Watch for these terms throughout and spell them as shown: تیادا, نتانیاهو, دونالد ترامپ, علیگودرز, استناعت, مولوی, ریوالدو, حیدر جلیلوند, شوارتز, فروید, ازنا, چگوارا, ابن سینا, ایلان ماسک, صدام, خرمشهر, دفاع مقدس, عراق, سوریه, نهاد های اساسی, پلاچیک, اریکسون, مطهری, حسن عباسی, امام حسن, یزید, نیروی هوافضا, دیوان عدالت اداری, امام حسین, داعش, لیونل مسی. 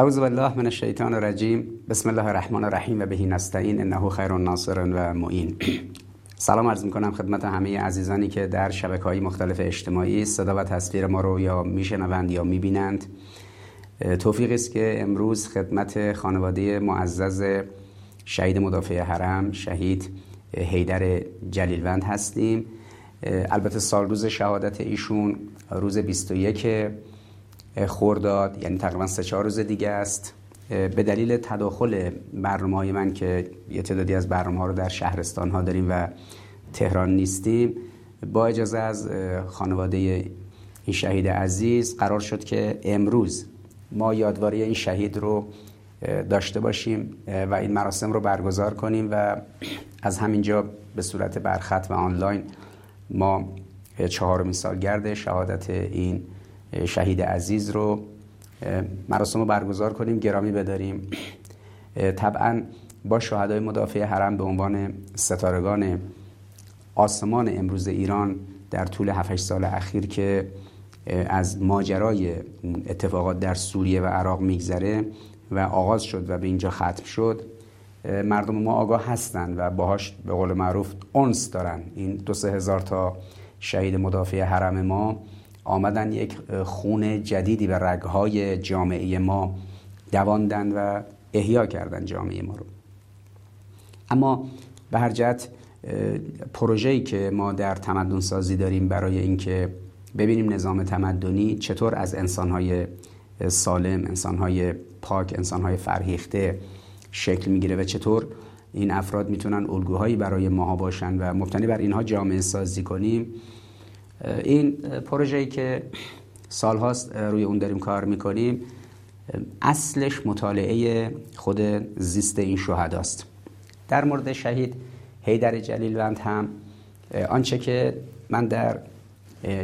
اعوذ بالله من الشیطان الرجیم. بسم الله الرحمن الرحیم و بهی نستعین انه خیر الناصر و معین. سلام عرض میکنم خدمت همه عزیزانی که در شبکه‌های مختلف اجتماعی صدا و تصویر ما رو یا میشنوند یا میبینند. توفیقی است که امروز خدمت خانواده معزز شهید مدافع حرم شهید حیدر جلیلوند هستیم. البته سالروز شهادت ایشون روز 21 خرداد، یعنی تقریبا 3-4 روز دیگه است. به دلیل تداخل برنامه‌های من که یه تعدادی از برنامه‌ها رو در شهرستان‌ها داریم و تهران نیستیم، با اجازه از خانواده این شهید عزیز قرار شد که امروز ما یادواری این شهید رو داشته باشیم و این مراسم رو برگزار کنیم و از همینجا به صورت برخط و آنلاین ما 4مین سالگرد شهادت این شهید عزیز رو مراسم رو برگزار کنیم، گرامی بداریم. طبعا با شهدای مدافع حرم به عنوان ستارگان آسمان امروز ایران در طول 7-8 سال اخیر که از ماجرای اتفاقات در سوریه و عراق میگذره و آغاز شد و به اینجا ختم شد، مردم ما آگاه هستند و باهاش به قول معروف انس دارن. این 2-3 هزار تا شهید مدافع حرم ما آمدن یک خون جدیدی به رگهای جامعه ما دواندن و احیا کردن جامعه ما رو. اما به هر جهت پروژه‌ای که ما در تمدن سازی داریم برای اینکه ببینیم نظام تمدنی چطور از انسان‌های سالم، انسان‌های پاک، انسان‌های فرهیخته شکل می‌گیره و چطور این افراد میتونن الگوهایی برای ماها باشن و مبتنی بر اینها جامعه سازی کنیم، این پروژه‌ای که سال‌هاست روی اون داریم کار می‌کنیم اصلش مطالعه خود زیست این شهداست. در مورد شهید حیدر جلیلوند هم آنچه که من در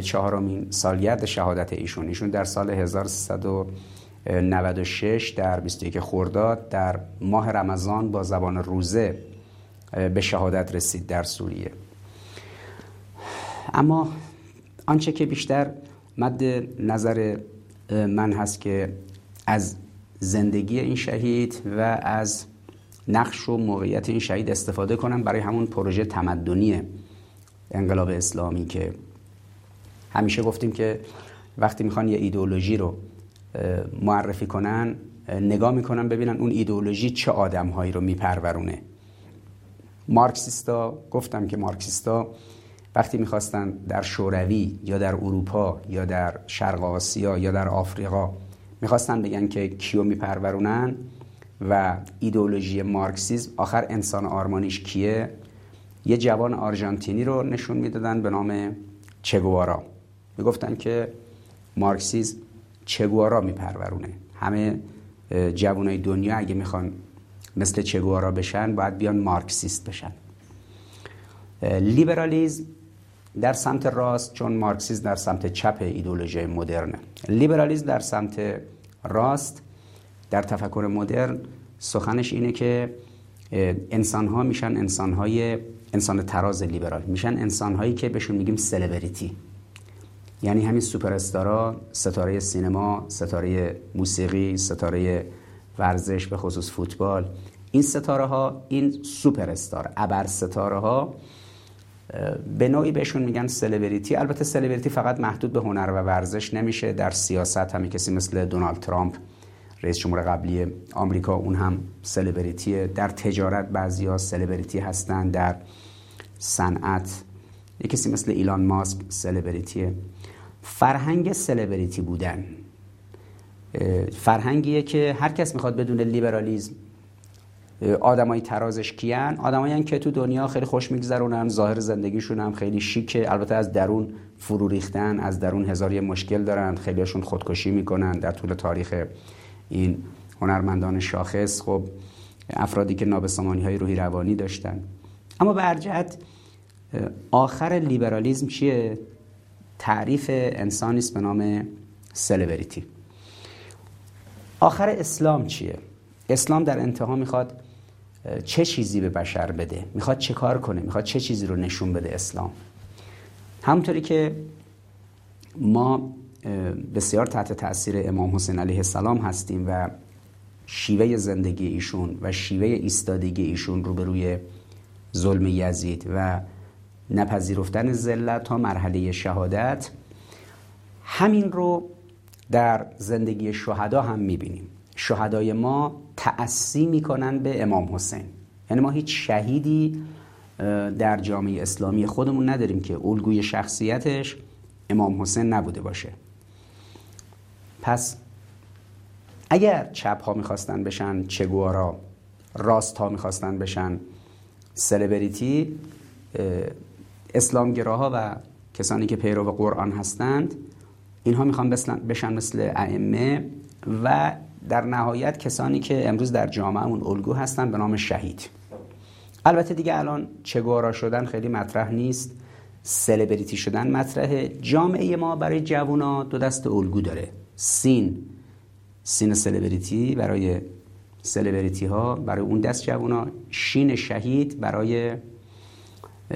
4مین سالگرد شهادت ایشون در سال 1396 در 21 خرداد در ماه رمضان با زبان روزه به شهادت رسید در سوریه. اما آنچه که بیشتر مد نظر من هست که از زندگی این شهید و از نقش و موقعیت این شهید استفاده کنم برای همون پروژه تمدنی انقلاب اسلامی که همیشه گفتیم که وقتی میخوان یه ایدئولوژی رو معرفی کنن نگاه میکنن ببینن اون ایدئولوژی چه آدمهایی رو میپرورونه. مارکسیستا، گفتم که مارکسیستا وقتی میخواستن در شوروی یا در اروپا یا در شرق آسیا یا در آفریقا میخواستن بگن که کیو میپرورونن و ایدئولوژی مارکسیسم آخر انسان آرمانیش کیه، یه جوان آرژانتینی رو نشون میدادن به نام چگوارا. میگفتن که مارکسیسم چگوارا میپرورونه، همه جوانای دنیا اگه میخوان مثل چگوارا بشن باید بیان مارکسیست بشن. لیبرالیسم در سمت راست، چون مارکسیسم در سمت چپ ایدئولوژی مدرنه، لیبرالیسم در سمت راست در تفکر مدرن سخنش اینه که انسان‌ها میشن انسان تراز لیبرال، میشن انسان‌هایی که بهشون میگیم سلبریتی، یعنی همین سوپر استارا، ستاره سینما، ستاره موسیقی، ستاره ورزش به خصوص فوتبال، این ستاره ها، این سوپر استار، ابر ستاره ها به نوعی بهشون میگن سلبریتی. البته سلبریتی فقط محدود به هنر و ورزش نمیشه، در سیاست همین کسی مثل دونالد ترامپ رئیس جمهور قبلی آمریکا اون هم سلبریتیه، در تجارت بعضیا سلبریتی هستن، در صنعت یه کسی مثل ایلان ماسک سلبریتیه. فرهنگ سلبریتی بودن فرهنگیه که هر کس میخواد بدون لیبرالیسم آدمای ترازش کیان، آدمایی که تو دنیا خیلی خوش میگذرونن، ظاهر زندگیشون هم خیلی شیکه، البته از درون فرو ریختن، از درون هزاری مشکل دارن، خیلیاشون خودکشی میکنن در طول تاریخ این هنرمندان شاخص، خب افرادی که نابسامانی‌های روحی روانی داشتن. اما به هر جهت آخر لیبرالیسم چیه؟ تعریف انسانی است به نام سلبریتی. آخر اسلام چیه؟ اسلام در انتها میخواد چه چیزی به بشر بده؟ میخواد چه کار کنه؟ میخواد چه چیزی رو نشون بده اسلام؟ همونطوری که ما بسیار تحت تأثیر امام حسین علیه السلام هستیم و شیوه زندگی ایشون و شیوه ایستادگی ایشون روبروی ظلم یزید و نپذیرفتن ذلت تا مرحله شهادت، همین رو در زندگی شهدا هم میبینیم. شهدای ما تأسی میکنن به امام حسین. یعنی ما هیچ شهیدی در جامعه اسلامی خودمون نداریم که الگوی شخصیتش امام حسین نبوده باشه. پس اگر چپ ها میخواستن بشن چگوارا، راست ها میخواستن بشن سلبریتی، اسلامگراها و کسانی که پیرو قرآن هستند اینها میخوان بشن مثل ائمه و در نهایت کسانی که امروز در جامعهمون الگو هستن به نام شهید. البته دیگه الان چگوارا شدن خیلی مطرح نیست، سلبریتی شدن مطرحه. جامعه ما برای جوونا دو دست الگو داره، سین سلبریتی برای سلبریتی ها، برای اون دست جوونا، شین شهید برای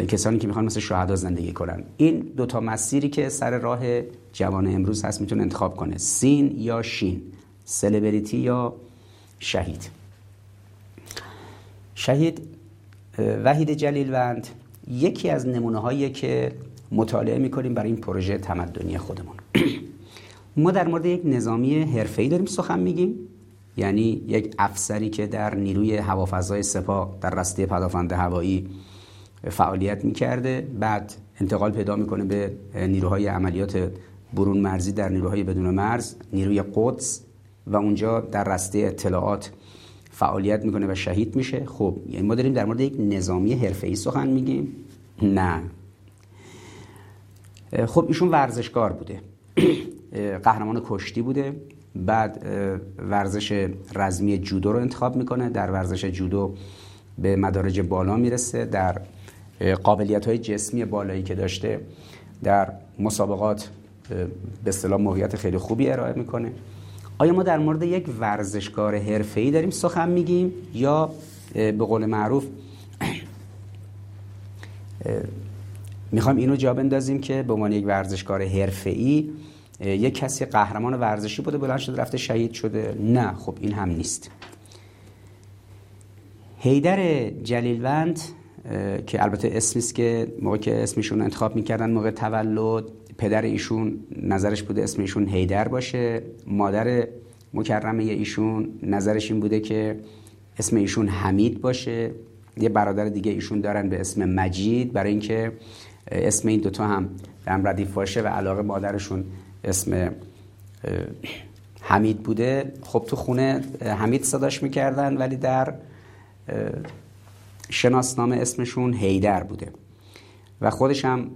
کسانی که میخوان مثل شهدا زندگی کنن. این دوتا مسیری که سر راه جوان امروز هست میتونه انتخاب کنه، سین یا شین، سلبریتی یا شهید. شهید وحید جلیلوند یکی از نمونه‌هایی که مطالعه می‌کنیم برای این پروژه تمدنی خودمون. ما در مورد یک نظامی حرفه‌ای داریم سخن میگیم، یعنی یک افسری که در نیروی هوافضای سپاه در رسته پدافند هوایی فعالیت می‌کرده، بعد انتقال پیدا می‌کنه به نیروهای عملیات برون مرزی در نیروهای بدون مرز، نیروی قدس، و اونجا در رسته اطلاعات فعالیت میکنه و شهید میشه. خب یعنی ما داریم در مورد یک نظامی حرفه‌ای سخن میگیم؟ نه. خب ایشون ورزشکار بوده، قهرمان کشتی بوده، بعد ورزش رزمی جودو رو انتخاب میکنه، در ورزش جودو به مدارج بالا میرسه، در قابلیت‌های جسمی بالایی که داشته در مسابقات به اصطلاح موقعیت خیلی خوبی ارائه میکنه. آیا ما در مورد یک ورزشکار حرفه‌ای داریم سخن میگیم یا به قول معروف میخوایم اینو جا بندازیم که به عنوان یک ورزشکار حرفه‌ای یک کسی قهرمان ورزشی بوده بلند شده رفته شهید شده؟ نه، خب این هم نیست. حیدر جلیلوند که البته اسمیست که موقع که اسمشون انتخاب میکردن موقع تولد، پدر ایشون نظرش بوده اسم ایشون حیدر باشه، مادر مکرمه ایشون نظرش این بوده که اسم ایشون حمید باشه. یه برادر دیگه ایشون دارن به اسم مجید، برای اینکه اسم این دوتا هم ردیف باشه و علاقه مادرشون اسم حمید بوده. خب تو خونه حمید صداش میکردن ولی در شناسنامه اسمشون حیدر بوده و خودش هم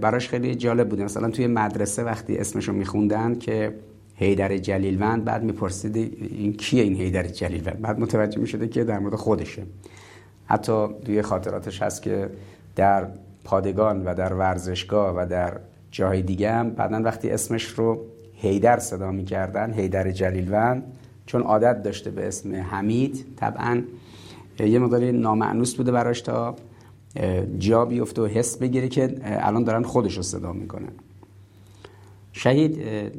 براش خیلی جالب بوده. مثلا توی مدرسه وقتی اسمشو میخوندن که حیدر جلیلوند، بعد میپرسید این کیه این حیدر جلیلوند، بعد متوجه میشده که در مورد خودشه. حتی توی خاطراتش هست که در پادگان و در ورزشگاه و در جاهای دیگه هم بعدن وقتی اسمش رو حیدر صدا میکردن، حیدر جلیلوند، چون عادت داشته به اسم حمید، طبعا یه مقداری نامأنوس بوده براش تا جا بیفته و حس بگیره که الان دارن خودش رو صدا میکنن. شهید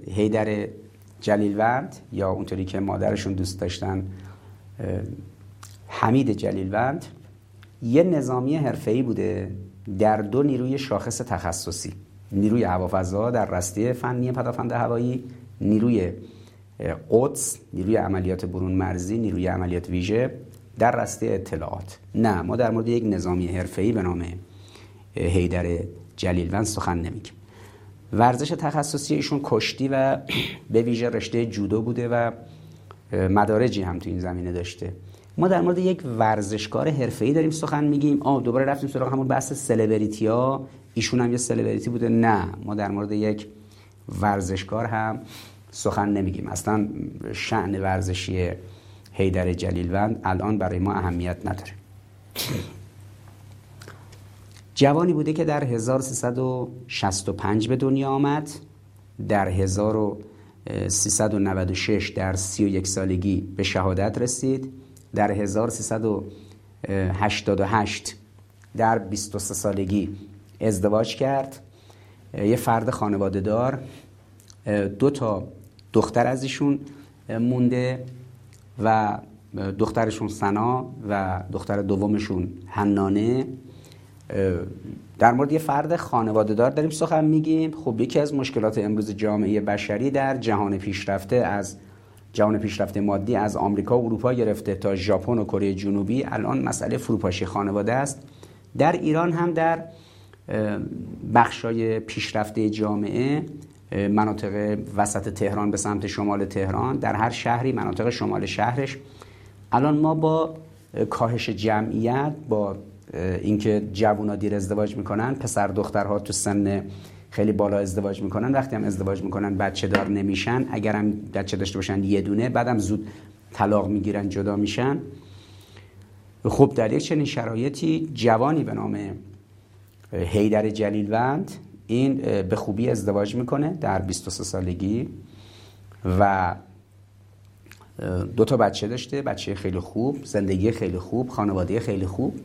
حیدر جلیلوند یا اونطوری که مادرشون دوست داشتن حمید جلیلوند یه نظامی حرفه‌ای بوده در دو نیروی شاخص تخصصی، نیروی هوافضا در رسته فنی پدافند هوایی، نیروی قدس، نیروی عملیات برون مرزی، نیروی عملیات ویژه در رسته اطلاعات. نه، ما در مورد یک نظامی حرفه‌ای به نام حیدر جلیلوند سخن نمیگیم. ورزش تخصصی ایشون کشتی و به ویژه رشته جودو بوده و مدارجی هم تو این زمینه داشته. ما در مورد یک ورزشکار حرفه‌ای داریم سخن میگیم. دوباره رفتیم سراغ همون بحث سلبریتی‌ها، ایشون هم یه سلبریتی بوده. نه، ما در مورد یک ورزشکار هم سخن نمیگیم. اصلا شأن ورزشی حیدر جلیلوند الان برای ما اهمیت نداره. جوانی بوده که در 1365 به دنیا آمد، در 1396 در 31 سالگی به شهادت رسید، در 1388 در 23 سالگی ازدواج کرد، یه فرد خانواده دار، 2 تا دختر از ایشون مونده و دخترشون سنا و دختر دومشون حنانه. در مورد یه فرد خانواده دار داریم سخن میگیم. خب یکی از مشکلات امروز جامعه بشری در جهان پیشرفته، از جهان پیشرفته مادی، از آمریکا و اروپا گرفته تا ژاپن و کره جنوبی، الان مسئله فروپاشی خانواده است. در ایران هم در بخشای پیشرفته جامعه، مناطق وسط تهران به سمت شمال تهران، در هر شهری مناطق شمال شهرش، الان ما با کاهش جمعیت، با اینکه جوونا دیر ازدواج میکنن، پسر دخترها تو سن خیلی بالا ازدواج میکنن، وقتی هم ازدواج میکنن بچه دار نمیشن، اگر هم بچه داشته باشن یه دونه، بعدم زود طلاق میگیرن، جدا میشن. خب در یک چنین شرایطی جوانی به نام حیدر جلیلوند، این به خوبی ازدواج میکنه در 23 سالگی و 2 تا بچه داشته، بچه خیلی خوب، زندگی خیلی خوب، خانواده خیلی خوب.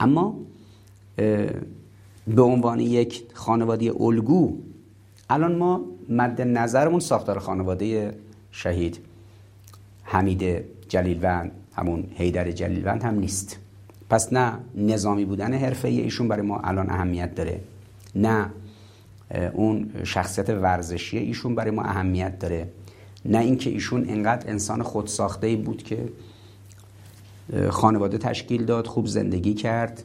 اما به عنوان یک خانواده الگو الان ما مد نظرمون ساختار خانواده شهید حمید جلیلوند، همون حیدر جلیلوند هم نیست. پس نه نظامی بودن حرفه‌ای ایشون برای ما الان اهمیت داره، نه اون شخصیت ورزشی ایشون برای ما اهمیت داره، نه اینکه ایشون انقدر انسان خودساخته‌ای بود که خانواده تشکیل داد، خوب زندگی کرد.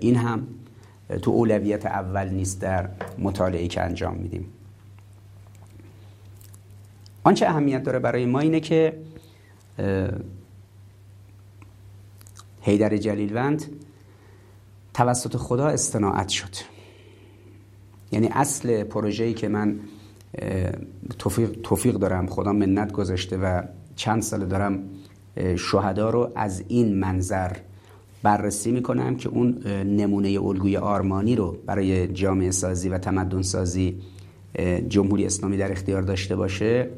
این هم تو اولویت اول نیست در مطالعه‌ای که انجام میدیم. آنچه اهمیت داره برای ما اینه که حیدر جلیلوند توسط خدا استناعت شد. یعنی اصل پروژه‌ای که من توفیق دارم، خدا منت گذاشته و چند سال دارم شهدا رو از این منظر بررسی میکنم که اون نمونه الگوی آرمانی رو برای جامعه سازی و تمدن سازی جمهوری اسلامی در اختیار داشته باشه،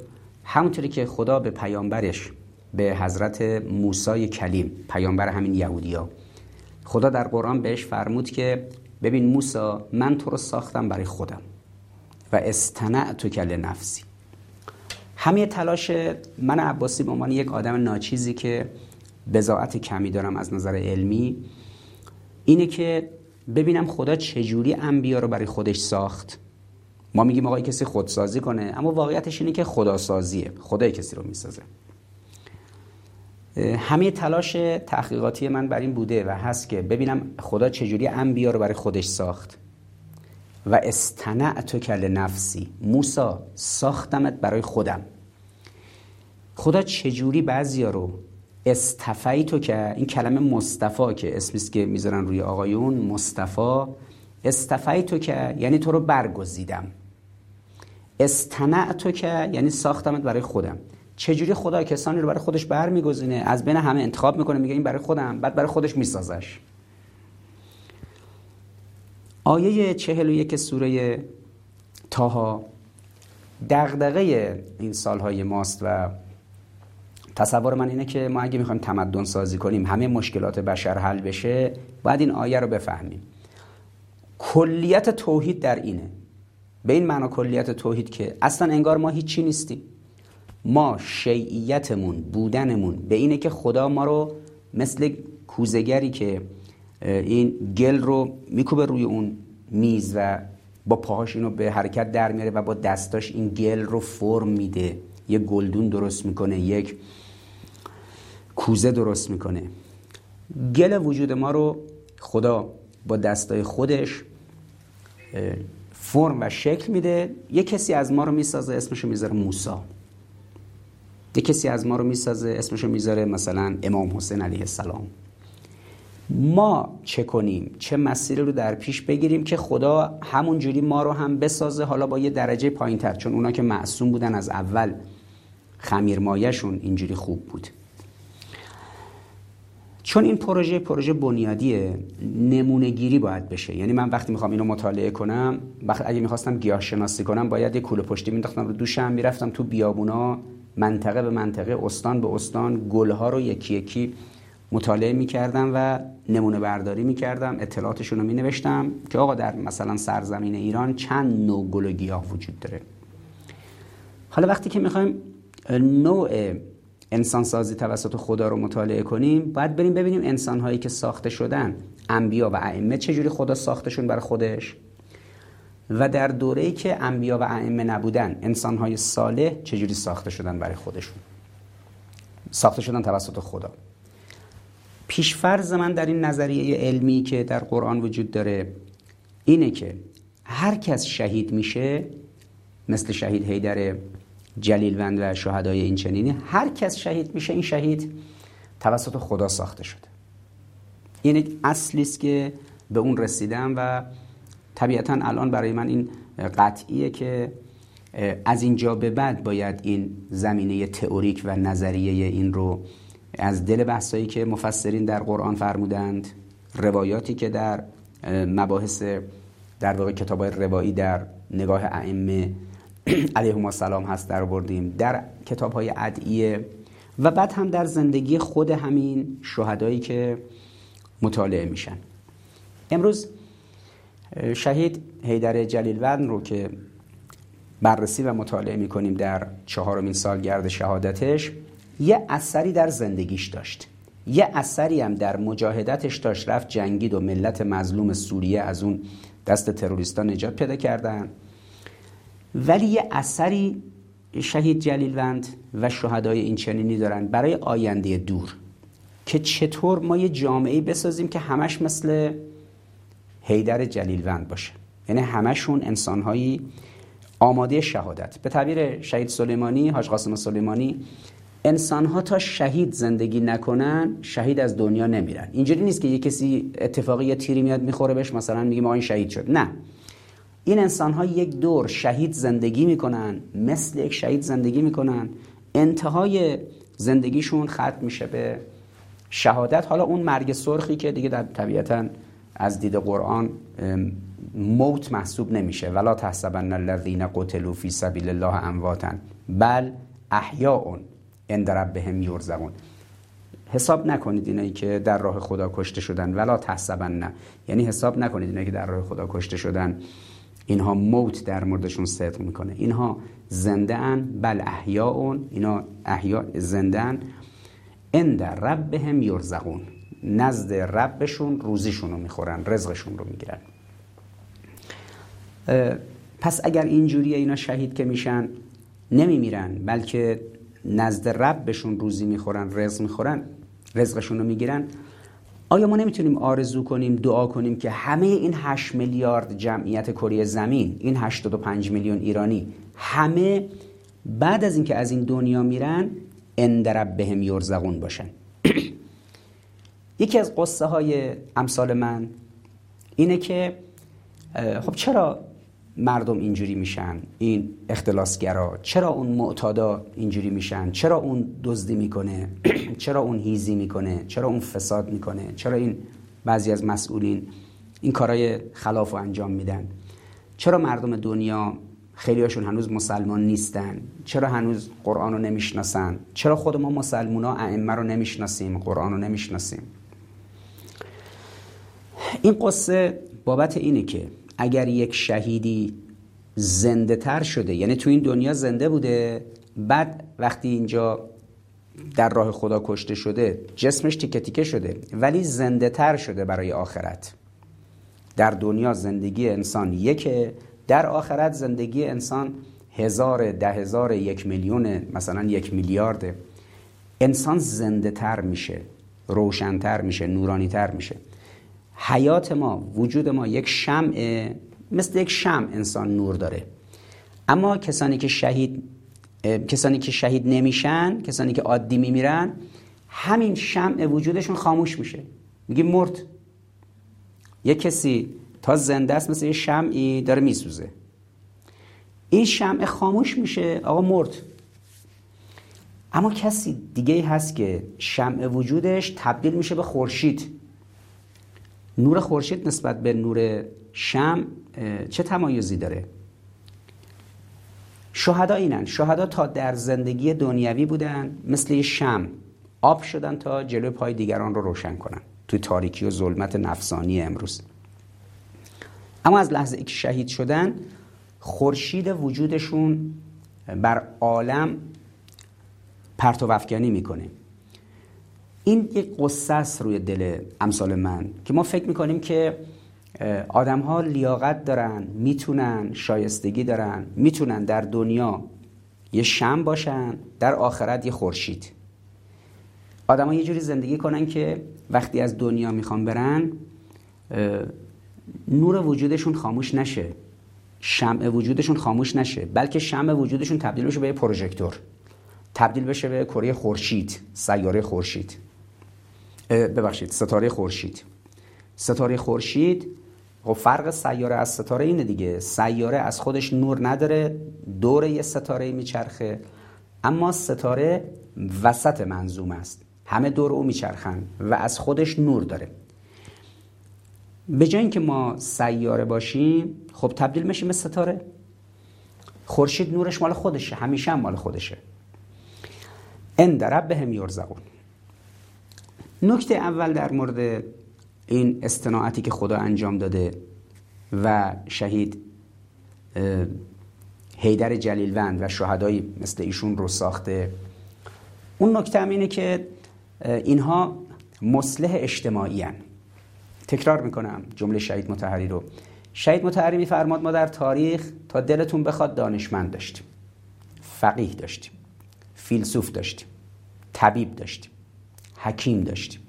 همونطوری که خدا به پیامبرش، به حضرت موسی کلیم، پیامبر همین یهودیا، خدا در قرآن بهش فرمود که ببین موسی، من تو رو ساختم برای خودم و استنعتک لنفسی. همه تلاش من عباسی به عنوان یک آدم ناچیزی که بضاعت کمی دارم از نظر علمی اینه که ببینم خدا چجوری انبیا رو برای خودش ساخت. ما میگیم آقای کسی خودسازی کنه، اما واقعیتش اینه که خداسازیه، خدای کسی رو میسازه. همه تلاش تحقیقاتی من بر این بوده و هست که ببینم خدا چجوری انبیا رو برای خودش ساخت و استنعتک لنفسی، موسی ساختمت برای خودم. خدا چجوری بعضیا رو استفیتک، این کلمه مصطفی که اسمیست که میذارن روی آقایون، مصطفی، استفیتک یعنی تو رو برگزیدم، استنعتک یعنی ساختمت برای خودم. چجوری خدا کسانی رو برای خودش برمیگزینه، از بین همه انتخاب میکنه، میگه این برای خودم، بعد برای خودش میسازش. آیه 41 سوره طه دغدغه این سالهای ماست و تصور من اینه که ما اگه میخوایم تمدن سازی کنیم، همه مشکلات بشر حل بشه، باید این آیه رو بفهمیم. کلیت توحید در اینه، به این معنا کلیت توحید که اصلا انگار ما هیچی نیستیم. ما شیعیتمون، بودنمون به اینه که خدا ما رو مثل کوزگری که این گل رو میکوبه روی اون میز و با پاهاش اینو به حرکت در میاره و با دستاش این گل رو فرم میده، یک گلدون درست میکنه، یک کوزه درست میکنه. گل وجود ما رو خدا با دستای خودش فرم و شکل میده. یک کسی از ما رو میسازه، اسمشو میذاره موسی. یک کسی از ما رو میسازه، اسمشو میذاره مثلا امام حسین علیه السلام. ما چه کنیم، چه مسیری رو در پیش بگیریم که خدا همون جوری ما رو هم بسازه، حالا با یه درجه پایین تر، چون اونا که معصوم بودن از اول، خمیرمایه‌شون اینجوری خوب بود. چون این پروژه بنیادیه، نمونه‌گیری باید بشه. یعنی من وقتی میخوام اینو مطالعه کنم، اگه میخواستم گیاه شناسی کنم، باید یه کوله پشتی مینداختم رو دوشم، میرفتم تو بیابونا، منطقه به منطقه، استان به استان، گلها رو یکی یکی مطالعه میکردم و نمونه برداری میکردم، اطلاعاتشون رو مینوشتم که آقا در مثلا سرزمین ایران چند نوع گل و گیاه وجود داره. حالا وقتی که میخوایم نوع انسانسازی توسط خدا رو مطالعه کنیم، باید بریم ببینیم انسان‌هایی که ساخته شدن، انبیا و ائمه، چجوری خدا ساختشون برای خودش، و در دوره‌ای که انبیا و ائمه نبودن، انسان‌های صالح چجوری ساخته شدن برای خودشون، ساخته شدن توسط خدا. پیشفرض من در این نظریه علمی که در قرآن وجود داره اینه که هر کس شهید میشه، مثل شهید حیدر جلیلوند و شهدای این چنینی، هر کس شهید میشه، این شهید توسط خدا ساخته شده. این یک اصلی است که به اون رسیدم و طبیعتاً الان برای من این قطعیه که از اینجا به بعد باید این زمینه تئوریک و نظریه این رو از دل بحثایی که مفسرین در قرآن فرمودند، روایاتی که در مباحث در واقع کتاب‌های روایی در نگاه ائمه علیهم السلام هست در بردیم، در کتاب‌های ادعیه و بعد هم در زندگی خود همین شهدایی که مطالعه میشن. امروز شهید حیدر جلیلوند رو که بررسی و مطالعه میکنیم در 4 سالگرد شهادتش، یه اثری در زندگیش داشت، یه اثری هم در مجاهدتش داشت، رفت جنگید و ملت مظلوم سوریه از اون دست تروریستان نجات پیدا کردن، ولی یه اثری شهید جلیلوند و شهدای این چنینی دارن برای آینده دور که چطور ما یه جامعه بسازیم که همش مثل حیدر جلیلوند باشه، یعنی همشون انسان‌هایی آماده شهادت. به تعبیر شهید سلیمانی، حاج قاسم سلیمانی، انسان‌ها تا شهید زندگی نکنن، شهید از دنیا نمیرن. اینجوری نیست که یه کسی اتفاقی یه تیری میاد میخوره بهش، مثلا میگیم آقا این شهید شد. نه، این انسان‌ها یک دور شهید زندگی میکنن، مثل یک شهید زندگی میکنن، انتهای زندگیشون ختم میشه به شهادت. حالا اون مرگ سرخی که دیگه طبیعتاً از دید قرآن موت محسوب نمیشه، ولا تحسبن الذین قتلوا فی سبیل الله امواتا بل احیاء عند ربهم یرزقون. حساب نکنید اینایی که در راه خدا کشته شدن، ولا تحسبن، یعنی حساب نکنید اینایی که در راه خدا کشته شدن اینها موت در موردشون صدق میکنه، اینها زنده ان، بل احیاء، اینا احیا زنده ان، عند ربهم یرزقون، نزد ربشون روزیشون رو میخورن، رزقشون رو میگیرن. پس اگر اینجوریه، اینا شهید که میشن نمیمیرن، بلکه نزد ربشون روزی میخورن، رزق میخورن، رزقشون رو میگیرن. آیا ما نمیتونیم آرزو کنیم، دعا کنیم که همه این 8 میلیارد جمعیت کره زمین، این 85 میلیون ایرانی، همه بعد از اینکه از این دنیا میرن عند ربهم یرزقون باشن؟ یکی از قصه های امثال من اینه که خب چرا مردم اینجوری میشن، این اختلاسگرا، چرا اون معتادا اینجوری میشن، چرا اون دزدی میکنه، چرا اون هیزی میکنه، چرا اون فساد میکنه، چرا این بعضی از مسئولین این کارهای خلاف رو انجام میدن، چرا مردم دنیا خیلی هاشون هنوز مسلمان نیستن، چرا هنوز قرآن رو نمیشناسن، چرا خود ما مسلمان ها ائمه رو نمیشناسیم، قرآن رو نمیشناسیم. این قصه بابت اینه که اگر یک شهیدی زنده تر شده، یعنی تو این دنیا زنده بوده، بعد وقتی اینجا در راه خدا کشته شده جسمش تیکه تیکه شده، ولی زنده تر شده برای آخرت. در دنیا زندگی انسان یکه، در آخرت زندگی انسان 1000، 10000، 1 میلیون، مثلا 1 میلیارد. انسان زنده تر میشه، روشن تر میشه، نورانی تر میشه. حیات ما، وجود ما یک شمعه، مثل یک شمع انسان نور داره. اما کسانی که شهید نمیشن، کسانی که عادی میمیرن، همین شمع وجودشون خاموش میشه، میگه مرد. یک کسی تا زنده است مثل یه شمعی داره میسوزه، این شمع خاموش میشه، آقا مرد. اما کسی دیگه هست که شمع وجودش تبدیل میشه به خورشید. نور خورشید نسبت به نور شمع چه تمایزی داره؟ شهدا اینن، شهدا تا در زندگی دنیوی بودن، مثل یه شمع آب شدن تا جلوی پای دیگران رو روشن کنن توی تاریکی و ظلمت نفسانی امروز. اما از لحظه ای که شهید شدن، خورشید وجودشون بر عالم پرتو افکنی میکنیم. این یک قصه است روی دل امثال من که ما فکر میکنیم که آدم ها لیاقت دارن، میتونن، شایستگی دارن، میتونن در دنیا یه شمع باشن، در آخرت یه خورشید. آدم ها یه جوری زندگی کنن که وقتی از دنیا میخوان برن نور وجودشون خاموش نشه، شمع وجودشون خاموش نشه، بلکه شمع وجودشون تبدیل بشه به پروژکتور، تبدیل بشه به کره خورشید، سیاره خورشید، ببخشید ستاره خورشید. ستاره خورشید، خب فرق سیاره از ستاره اینه دیگه. سیاره از خودش نور نداره، دوره یه ستاره میچرخه، اما ستاره وسط منظوم است، همه دور او میچرخن و از خودش نور داره. به جای اینکه ما سیاره باشیم، خب تبدیل میشیم به ستاره. خورشید نورش مال خودشه، همیشه هم مال خودشه. ان در ربهم یرزقون. نکته اول در مورد این استناعتی که خدا انجام داده و شهید حیدر جلیلوند و شهدایی مثل ایشون رو ساخته، اون نکته هم اینه که اینها مصلح اجتماعی هن. تکرار میکنم جمله شهید مطهری رو. شهید مطهری میفرماد ما در تاریخ تا دلتون بخواد دانشمند داشتیم، فقیه داشتیم، فیلسوف داشتیم، طبیب داشتیم، حکیم داشتیم.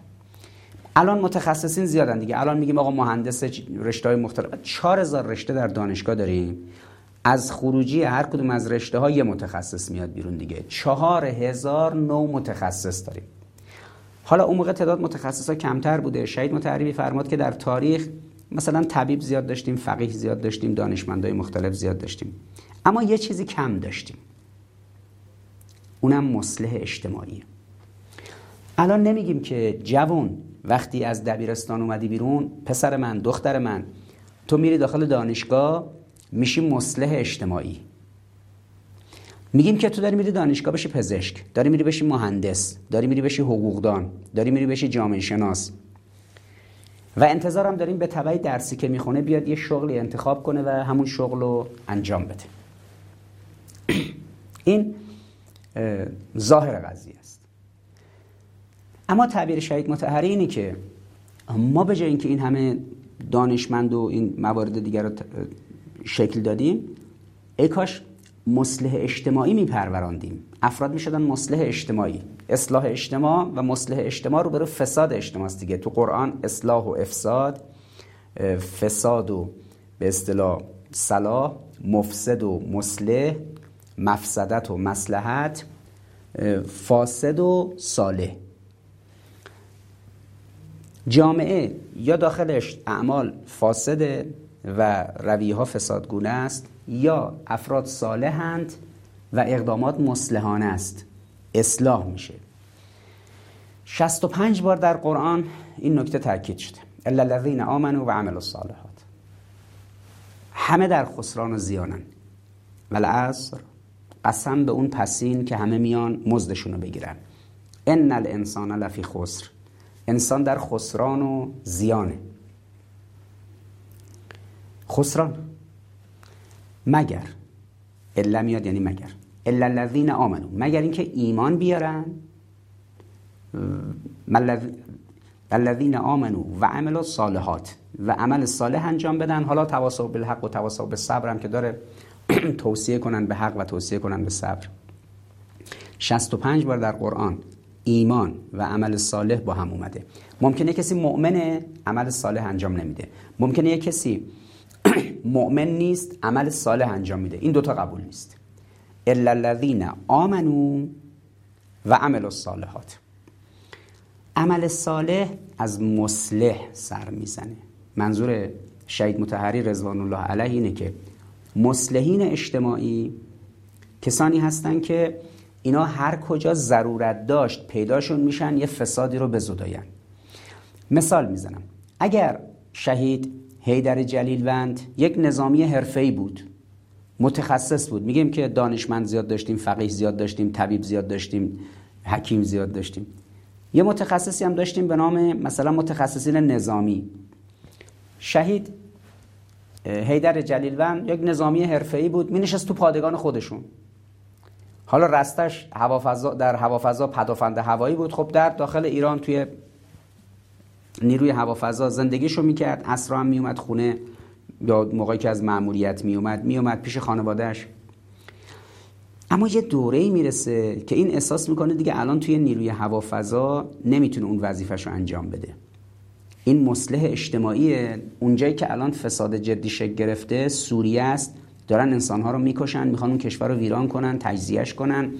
الان متخصصین زیادن دیگه. الان میگیم آقا مهندس، رشته‌های مختلف، 4000 رشته در دانشگاه داریم. از خروجی هر کدوم از رشته‌ها یه متخصص میاد بیرون دیگه. 4000 نوع متخصص داریم. حالا اون موقع تعداد متخصصا کمتر بوده. شهید مطهری فرمود که در تاریخ مثلا طبیب زیاد داشتیم، فقیه زیاد داشتیم، دانشمندای مختلف زیاد داشتیم، اما یه چیزی کم داشتیم، اونم مصلح اجتماعی. الان نمیگیم که جوان وقتی از دبیرستان اومدی بیرون، پسر من، دختر من، تو میری داخل دانشگاه میشی مصلح اجتماعی. میگیم که تو داری میری دانشگاه بشی پزشک، داری میری بشی مهندس، داری میری بشی حقوقدان، داری میری بشی جامعه شناس، و انتظارم داریم به تبع درسی که میخونه بیاد یه شغلی انتخاب کنه و همون شغل رو انجام بده. این ظاهر قضیه است. اما تعبیر شهید مطهری اینه که ما به جای اینکه این همه دانشمند و این موارد دیگر رو شکل دادیم، ای کاش مصلح اجتماعی میپروراندیم. افراد میشدن مصلح اجتماعی. اصلاح اجتماع و مصلح اجتماع رو برای فساد اجتماع است دیگه. تو قرآن اصلاح و افساد، فساد و به اصطلاح صلاح، مفسد و مصلح، مفسدت و مصلحت، فاسد و صالح. جامعه یا داخلش اعمال فاسده و رویه‌ها فسادگونه است، یا افراد صالحند و اقدامات مصلحانه است، اصلاح میشه. 65 بار در قرآن این نکته تاکید شده، الا الذین آمنوا و عملوا الصالحات. همه در خسران و زیانن. والعصر، قسم به اون پسین که همه میان مزدشون رو بگیرن. ان الانسان لفی خسر. انسان در خسران و زیانه. خسران مگر الا میاد، یعنی مگر الا الذین آمنوا، مگر اینکه ایمان بیارن، الذین آمنوا و عملوا الصالحات، و عمل صالح انجام بدن. حالا تواصوا بالحق و تواصوا بالصبر هم که داره، توصیه کنن به حق و توصیه کنن به صبر. 65 بار در قرآن ایمان و عمل صالح با هم اومده. ممکنه کسی مؤمنه عمل صالح انجام نمیده، ممکنه یک کسی مؤمن نیست عمل صالح انجام میده، این دوتا قبول نیست. الا الذین آمنوا و عملوا الصالحات. عمل صالح از مصلح سر میزنه. منظور شهید مطهری رضوان الله علیه اینه که مصلحین اجتماعی کسانی هستن که اینا هر کجا ضرورت داشت پیداشون میشن یه فسادی رو بزداین. مثال میزنم، اگر شهید حیدر جلیلوند یک نظامی حرفه‌ای بود، متخصص بود، میگیم که دانشمند زیاد داشتیم، فقیه زیاد داشتیم، طبیب زیاد داشتیم، حکیم زیاد داشتیم، یه متخصصی هم داشتیم به نام مثلا متخصصین نظامی. شهید حیدر جلیلوند یک نظامی حرفه‌ای بود، مینشست تو پادگان خودشون. حالا رستش در هوافضا پدافند هوایی بود. خب در داخل ایران توی نیروی هوافضا زندگیشو میکرد، عصرا هم میومد خونه یا موقعی که از مأموریت میومد پیش خانوادهش. اما یه دوره‌ای میرسه که این احساس میکنه دیگه الان توی نیروی هوافضا نمیتونه اون وظیفه‌شو انجام بده. این مصلح اجتماعیه، اونجایی که الان فساد جدی شکل گرفته سوریه است، دارن انسانها رو میکشن، میخوان اون کشور رو ویران کنن، تجزیهش کنن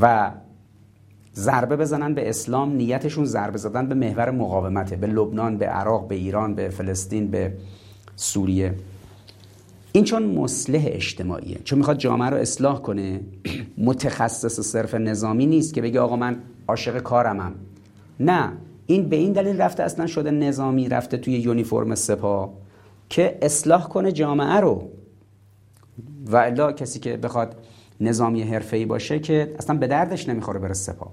و ضربه بزنن به اسلام. نیتشون ضربه زدن به محور مقاومته، به لبنان، به عراق، به ایران، به فلسطین، به سوریه. این چون مصلح اجتماعیه، چون میخواد جامعه رو اصلاح کنه، متخصص صرف نظامی نیست که بگه آقا من عاشق کارمم. نه، این به این دلیل رفته اصلا شده نظامی، رفته توی یونیفرم سپاه که اصلاح کنه جامعه رو. و الا کسی که بخواد نظامی حرفه‌ای باشه که اصلا به دردش نمیخوره بره سپاه.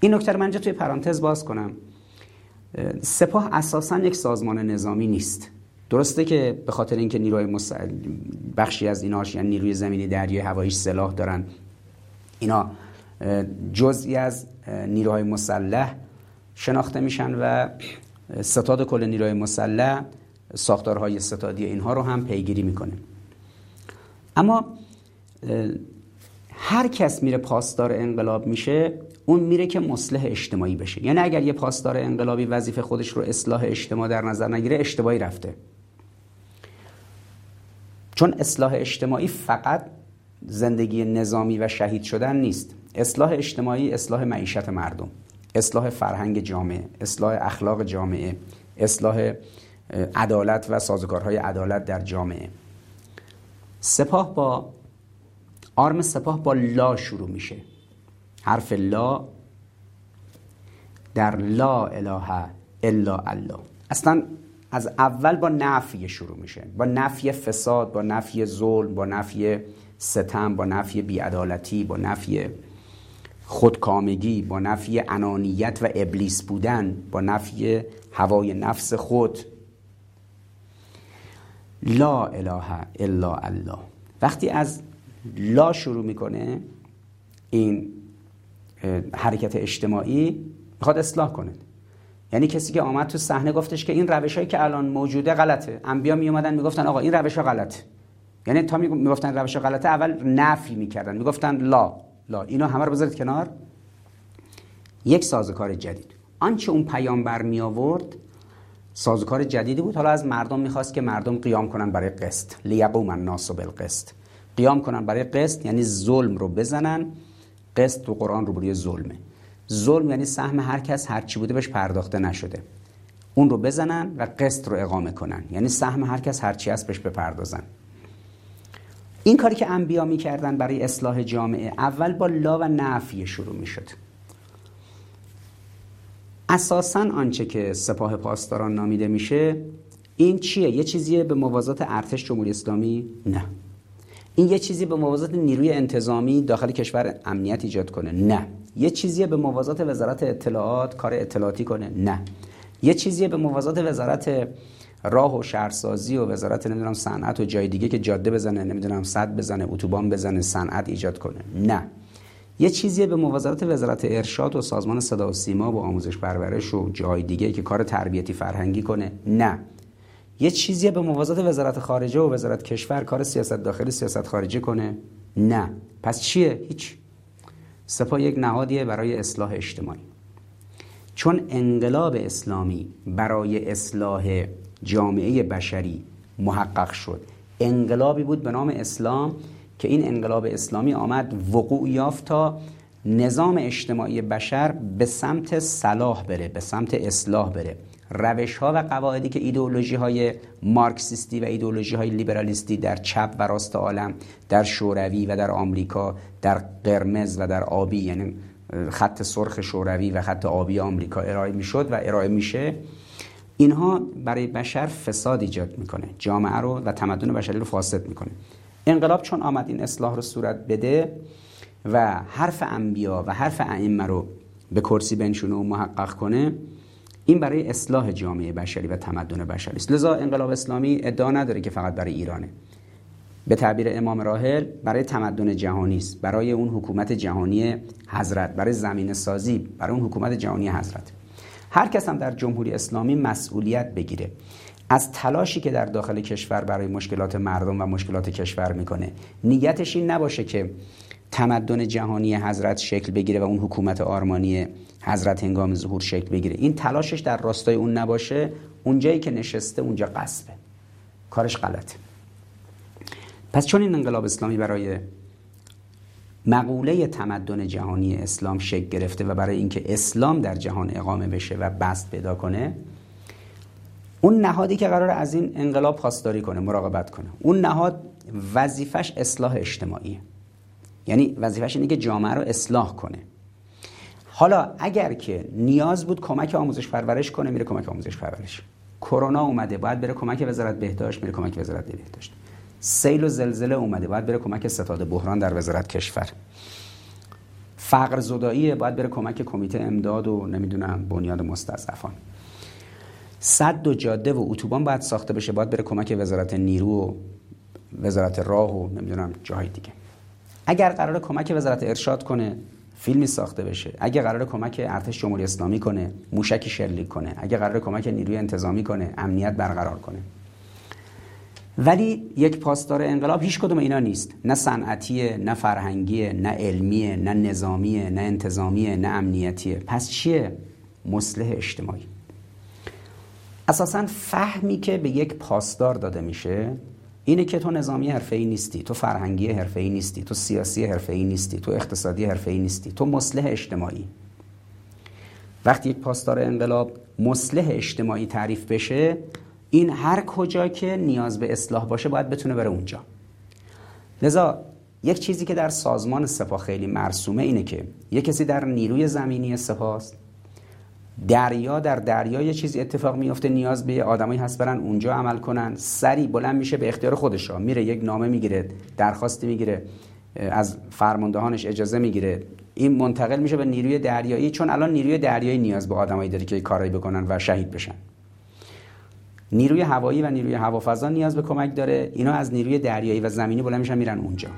این نکته رو من توی پرانتز باز کنم. سپاه اساساً یک سازمان نظامی نیست. درسته که به خاطر اینکه نیروهای بخشی از ایناش، یعنی نیروی زمینی، دریایی، هوایی، سلاح دارن، اینا جزئی از نیروهای مسلح شناخته میشن و ستاد کل نیروهای مسلح ساختارهای ستادی اینها رو هم پیگیری میکنه. اما هر کس میره پاسدار انقلاب میشه، اون میره که مصلح اجتماعی بشه. یعنی اگر یه پاسدار انقلابی وظیفه خودش رو اصلاح اجتماع در نظر نگیره، اشتباهی رفته. چون اصلاح اجتماعی فقط زندگی نظامی و شهید شدن نیست. اصلاح اجتماعی اصلاح معیشت مردم، اصلاح فرهنگ جامعه، اصلاح اخلاق جامعه، اصلاح عدالت و سازوکارهای عدالت در جامعه. سپاه با آرم سپاه با لا شروع میشه. حرف لا، در لا اله الا الله. اصلا از اول با نفی شروع میشه، با نفی فساد، با نفی ظلم، با نفی ستم، با نفی بیعدالتی، با نفی خودکامگی، با نفی انانیت و ابلیس بودن، با نفی هوای نفس خود. لا اله الا الله. وقتی از لا شروع میکنه این حرکت اجتماعی، میخواد اصلاح کنه. یعنی کسی که آمد تو صحنه گفتش که این روشایی که الان موجوده غلطه. انبیا می اومدن میگفتن آقا این روشا غلطه. یعنی تا میگفتن روشا غلطه، اول نفی میکردن، میگفتن لا لا، اینا همه رو بذارید کنار. یک سازوکار جدید، آنچه اون پیامبر می آورد سازوکار جدیدی بود. حالا از مردم میخواست که مردم قیام کنن برای قسط. لیقوم الناس بالقسط، قیام کنن برای قسط، یعنی ظلم رو بزنن. قسط تو قرآن روبروی ظلمه. ظلم یعنی سهم هر کس هر چی بوده بهش پرداخته نشده، اون رو بزنن و قسط رو اقامه کنن، یعنی سهم هر کس هر چی هست بهش بپردازن. این کاری که انبیا میکردن برای اصلاح جامعه، اول با لا و نفی شروع میشد. اساساً آنچه که سپاه پاسداران نامیده میشه این چیه؟ یه چیزیه به موازات ارتش جمهوری اسلامی؟ نه. این یه چیزی به موازات نیروی انتظامی داخل کشور امنیت ایجاد کنه؟ نه. یه چیزیه به موازات وزارت اطلاعات کار اطلاعاتی کنه؟ نه. یه چیزیه به موازات وزارت راه و شهرسازی و وزارت نمیدونم صنعت و جای دیگه که جاده بزنه، نمیدونم سد بزنه، اتوبان بزنه، صنعت ایجاد کنه؟ نه. یه چیزیه به موازات وزارت ارشاد و سازمان صدا و سیما و آموزش پرورش و جای دیگه که کار تربیتی فرهنگی کنه؟ نه. یه چیزیه به موازات وزارت خارجه و وزارت کشور کار سیاست داخلی، سیاست خارجی کنه؟ نه. پس چیه؟ هیچ. سپاه یک نهادیه برای اصلاح اجتماعی. چون انقلاب اسلامی برای اصلاح جامعه بشری محقق شد، انقلابی بود به نام اسلام که این انقلاب اسلامی آمد وقوع یافت تا نظام اجتماعی بشر به سمت صلاح بره، به سمت اصلاح بره. روش ها و قواعدی که ایدئولوژی های مارکسیستی و ایدئولوژی های لیبرالیستی در چپ و راست عالم، در شوروی و در آمریکا، در قرمز و در آبی، یعنی خط سرخ شوروی و خط آبی آمریکا ارائه میشد و ارائه میشه، اینها برای بشر فساد ایجاد میکنه، جامعه رو و تمدن بشری رو فاسد میکنه. انقلاب چون آمد این اصلاح رو صورت بده و حرف انبیا و حرف ائمه رو به کرسی بنشونه و محقق کنه، این برای اصلاح جامعه بشری و تمدن بشری است. لذا انقلاب اسلامی ادعا نداره که فقط برای ایرانه. به تعبیر امام راحل برای تمدن جهانی است، برای اون حکومت جهانی حضرت، برای زمین سازی، برای اون حکومت جهانی حضرت. هر کس هم در جمهوری اسلامی مسئولیت بگیره از تلاشی که در داخل کشور برای مشکلات مردم و مشکلات کشور میکنه. نیتش این نباشه که تمدن جهانی حضرت شکل بگیره و اون حکومت آرمانی حضرت هنگام ظهور شکل بگیره. این تلاشش در راستای اون نباشه، اونجایی که نشسته اونجا غصبه، کارش غلطه. پس چون این انقلاب اسلامی برای مقوله تمدن جهانی اسلام شکل گرفته و برای اینکه اسلام در جهان اقامه بشه و بسط پیدا کنه، اون نهادی که قرار از این انقلاب پاسداری کنه، مراقبت کنه، اون نهاد وظیفش اصلاح اجتماعیه. یعنی وظیفش اینه که جامعه رو اصلاح کنه. حالا اگر که نیاز بود کمک آموزش پرورش کنه، میره کمک آموزش پرورش. کرونا اومده، باید بره کمک وزارت بهداشت، میره کمک وزارت بهداشت. سیل و زلزله اومده، باید بره کمک ستاد بحران در وزارت کشور. فقر زدایی، باید بره کمک کمیته امداد و نمیدونم بنیاد مستضعفان. سد و جاده و اتوبان باید ساخته بشه، باید بره کمک وزارت نیرو و وزارت راه و نمیدونم جاهای دیگه. اگر قراره کمک وزارت ارشاد کنه، فیلمی ساخته بشه. اگه قراره کمک ارتش جمهوری اسلامی کنه، موشکی شلیک کنه. اگه قراره کمک نیروی انتظامی کنه، امنیت برقرار کنه. ولی یک پاسدار انقلاب هیچ کدوم اینا نیست. نه صنعتیه، نه فرهنگیه، نه علمیه، نه نظامیه، نه انتظامیه، نه امنیتیه. پس چیه؟ مصلح اجتماعی. اساساً فهمی که به یک پاسدار داده میشه اینه که تو نظامی حرفه‌ای نیستی، تو فرهنگی حرفه‌ای نیستی، تو سیاسی حرفه‌ای نیستی، تو اقتصادی حرفه‌ای نیستی، تو مصلح اجتماعی. وقتی یک پاسدار انقلاب مصلح اجتماعی تعریف بشه، این هر کجا که نیاز به اصلاح باشه باید بتونه بره اونجا. لذا یک چیزی که در سازمان سپاه خیلی مرسومه اینه که یک کسی در نیروی زمینی سپاه است، در دریا یه چیزی اتفاق میفته، نیاز به آدمایی هست برن اونجا عمل کنن، سری بلند میشه به اختیار خودش ها میره، یک نامه میگیره، درخواستی میگیره از فرماندهانش، اجازه میگیره، این منتقل میشه به نیروی دریایی، چون الان نیروی دریایی نیاز به آدمایی داره که کارایی بکنن و شهید بشن. نیروی هوایی و نیروی هوافضا نیاز به کمک داره، اینا از نیروی دریایی و زمینی بلند میشن میرن اونجا.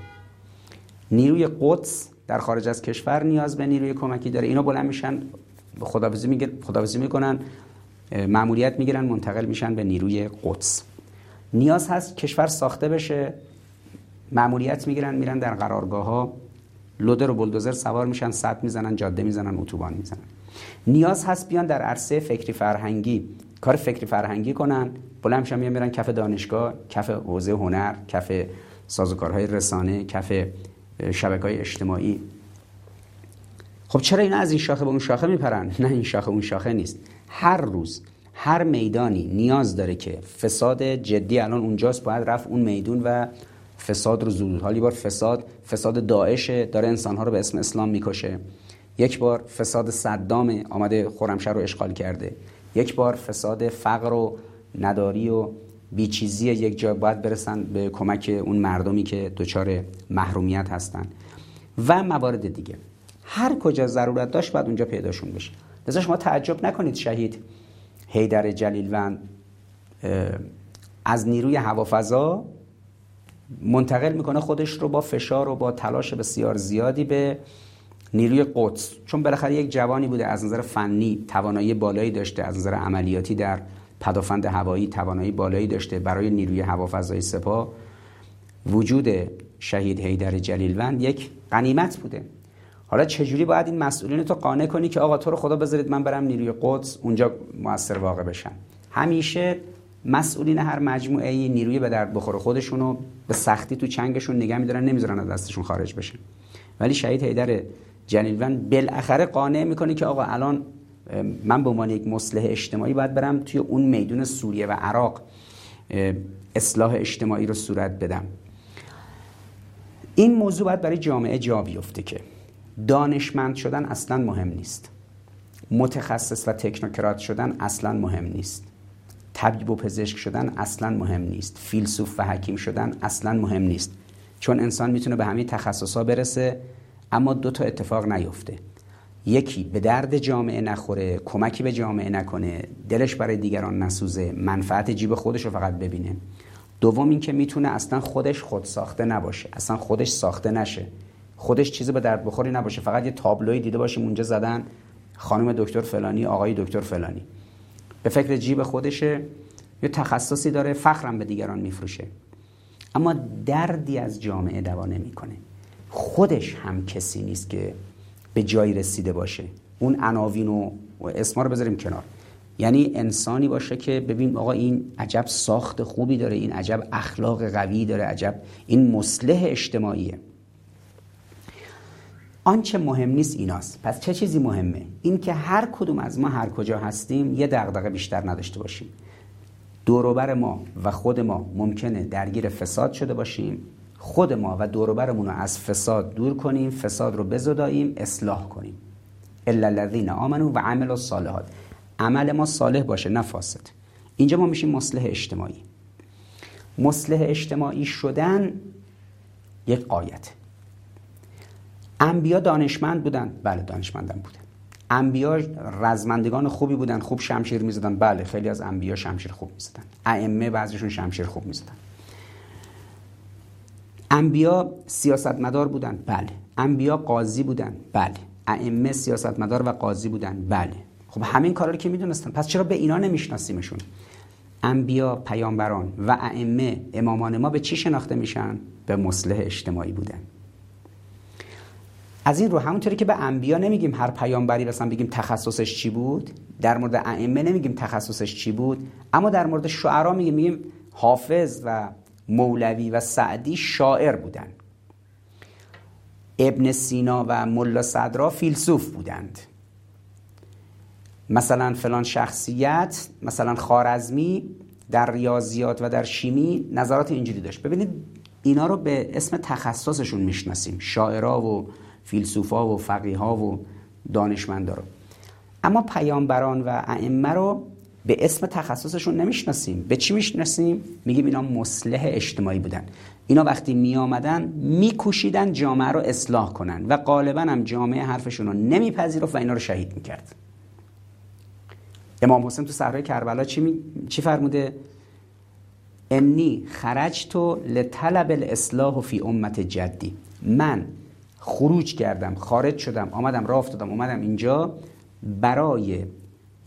نیروی قدس در خارج از کشور نیاز به نیروی کمکی داره، اینا بلند میشن خداحافظی میکنن، مأموریت میگیرن، منتقل میشن به نیروی قدس. نیاز هست کشور ساخته بشه، مأموریت میگیرن، میرن در قرارگاه ها، لودر و بلدوزر سوار میشن، سد میزنن، جاده میزنن، اتوبان میزنن. نیاز هست بیان در عرصه فکری فرهنگی کار فکری فرهنگی کنن، بلند میشن میرن کف دانشگاه، کف حوزه هنر، کف سازوکارهای رسانه، کف شبکه‌های اجتماعی. خب چرا اینا از این شاخه به اون شاخه میپرن؟ نه این شاخه اون شاخه نیست. هر روز هر میدانی نیاز داره که فساد جدی الان اونجاست، باید رفت اون میدون و فساد رو زدود. حالی بار فساد داعشه، داره انسانها رو به اسم اسلام میکشه. یک بار فساد صدامه، آمده خرمشهر رو اشغال کرده. یک بار فساد فقر و نداری و بیچیزی، یک جا باید برسن به کمک اون مردمی که دچار محرومیت هستن و موارد دیگه. هر کجا ضرورت داشت باید اونجا پیداشون بشه. لذا شما تعجب نکنید شهید حیدر جلیلوند از نیروی هوافضا منتقل میکنه خودش رو با فشار و با تلاش بسیار زیادی به نیروی قدس، چون بالاخره یک جوانی بوده، از نظر فنی توانایی بالایی داشته، از نظر عملیاتی در پدافند هوایی توانایی بالایی داشته. برای نیروی هوافضای سپاه وجود شهید حیدر جلیلوند یک غنیمت بوده. حالا چجوری باید این مسئولین تو قانع کنی که آقا تو رو خدا بذارید من برم نیروی قدس اونجا مؤثر واقع بشن؟ همیشه مسئولین هر مجموعه ای نیروی به درد بخور خودشونو به سختی تو چنگشون نگه می‌دارن، نمیذارن از دستشون خارج بشن. ولی شهید حیدر جلیلوند بالاخره قانع میکنه که آقا الان من به عنوان یک مصلح اجتماعی باید برم توی اون میدون سوریه و عراق اصلاح اجتماعی رو صورت بدم. این موضوع باید برای جامعه جا بیفته که دانشمند شدن اصلا مهم نیست، متخصص و تکنوکرات شدن اصلا مهم نیست، طبیب و پزشک شدن اصلا مهم نیست، فیلسوف و حکیم شدن اصلا مهم نیست، چون انسان میتونه به همین تخصصها برسه اما دو تا اتفاق نیفته: یکی به درد جامعه نخوره، کمکی به جامعه نکنه، دلش برای دیگران نسوزه، منفعت جیب خودش رو فقط ببینه. دوم این که میتونه اصلا خودش خود ساخته نباشه، اصلا خودش ساخته نشه، خودش چیزی به درد بخوری نباشه، فقط یه تابلوی دیده باشیم اونجا زدن خانم دکتر فلانی، آقای دکتر فلانی، به فکر جیب خودشه، یه تخصصی داره، فخرم به دیگران میفروشه، اما دردی از جامعه دوا نمیکنه. خودش هم کسی نیست که به جایی رسیده باشه. اون عناوین و اسما رو بذاریم کنار، یعنی انسانی باشه که ببین آقا این عجب ساخت خوبی داره، این عجب اخلاق قوی داره، عجب این مصلح اجتماعیه. آنچه مهم نیست ایناست. پس چه چیزی مهمه؟ این که هر کدوم از ما هر کجا هستیم یه دغدغه بیشتر نداشته باشیم. دوروبر ما و خود ما ممکنه درگیر فساد شده باشیم، خود ما و دوروبرمون رو از فساد دور کنیم، فساد رو بزداییم، اصلاح کنیم. الا الذین آمنوا و عملوا الصالحات، عمل ما صالح باشه نه فاسد. اینجا ما میشیم مصلح اجتماعی. مصلح اجتماعی شدن یک غایته. انبیا دانشمند بودن، بله دانشمندان بودن. انبیا رزمندگان خوبی بودن، خوب شمشیر می‌زدن، بله خیلی از انبیا شمشیر خوب می‌زدن. ائمه بعضیشون شمشیر خوب می‌زدن. انبیا سیاستمدار بودن، بله. انبیا قاضی بودن، بله. ائمه سیاستمدار و قاضی بودن، بله. خب همین کارا رو که میدونستن، پس چرا به اینا نمیشناسیمشون؟ انبیا، پیامبران و ائمه، امامان ما به چی شناخته میشن؟ به مصلح اجتماعی بودن. از این رو همونطوری که به انبیا نمیگیم هر پیامبری مثلا بگیم تخصصش چی بود، در مورد ائمه نمیگیم تخصصش چی بود، اما در مورد شعرا میگیم حافظ و مولوی و سعدی شاعر بودن، ابن سینا و ملا صدرا فیلسوف بودند، مثلا فلان شخصیت مثلا خوارزمی در ریاضیات و در شیمی نظرات اینجوری داشت. ببینید اینا رو به اسم تخصصشون میشناسیم، شاعرها و فیلسوفا و فقیها و دانشمندا رو، اما پیامبران و ائمه رو به اسم تخصصشون نمیشناسیم. به چی میشناسیم؟ میگیم اینا مصلح اجتماعی بودن. اینا وقتی میامدن میکوشیدن جامعه رو اصلاح کنن و غالبا هم جامعه حرفشون رو نمیپذیرفت و اینا رو شهید میکرد. امام حسین تو صحرای کربلا چی فرموده؟ انی خرجت لطلب الاصلاح فی امت جدی، من خروج کردم، خارج شدم، آمدم، راه افتادم، اومدم اینجا برای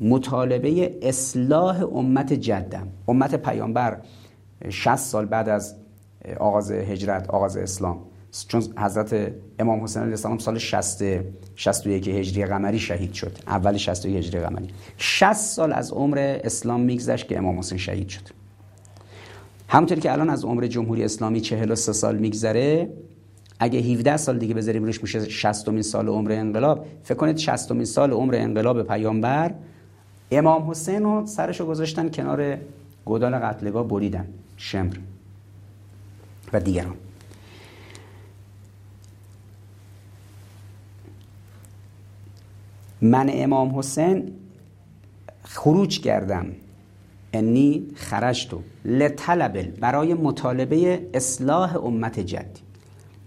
مطالبه اصلاح امت جدم. امت پیامبر 60 سال بعد از آغاز هجرت، آغاز اسلام، چون حضرت امام حسین علیه السلام سال 61 هجری قمری شهید شد، اول 61 هجری قمری، 60 سال از عمر اسلام میگذشت که امام حسین شهید شد. همونطور که الان از عمر جمهوری اسلامی 43 سال میگذره، اگه 17 سال دیگه بذاریم روش میشه 60مین سال عمر انقلاب. فکر کنید 60مین سال عمر انقلاب پیامبر، امام حسین رو سرشو گذاشتن کنار گودال قتلگاه، بریدن، شمر و دیگران. من امام حسین خروج کردم، انی خرجتو لطلبل، برای مطالبه اصلاح امت جدی،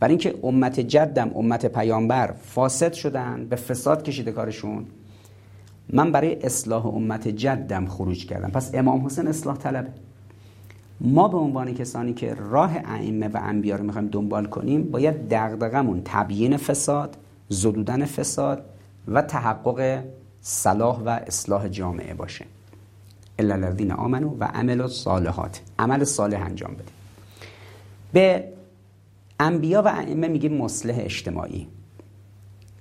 برای اینکه امت جدم، امت پیامبر فاسد شدن، به فساد کشیده کارشون، من برای اصلاح امت جدم خروج کردم. پس امام حسین اصلاح طلبه. ما به عنوان کسانی که راه ائمه و انبیا رو میخوایم دنبال کنیم، باید دغدغمون تبیین فساد، زدودن فساد و تحقق صلاح و اصلاح جامعه باشه. الا الذین آمنوا و عملوا الصالحات، عمل صالح انجام بده. به انبیا و ائمه میگیم مصلح اجتماعی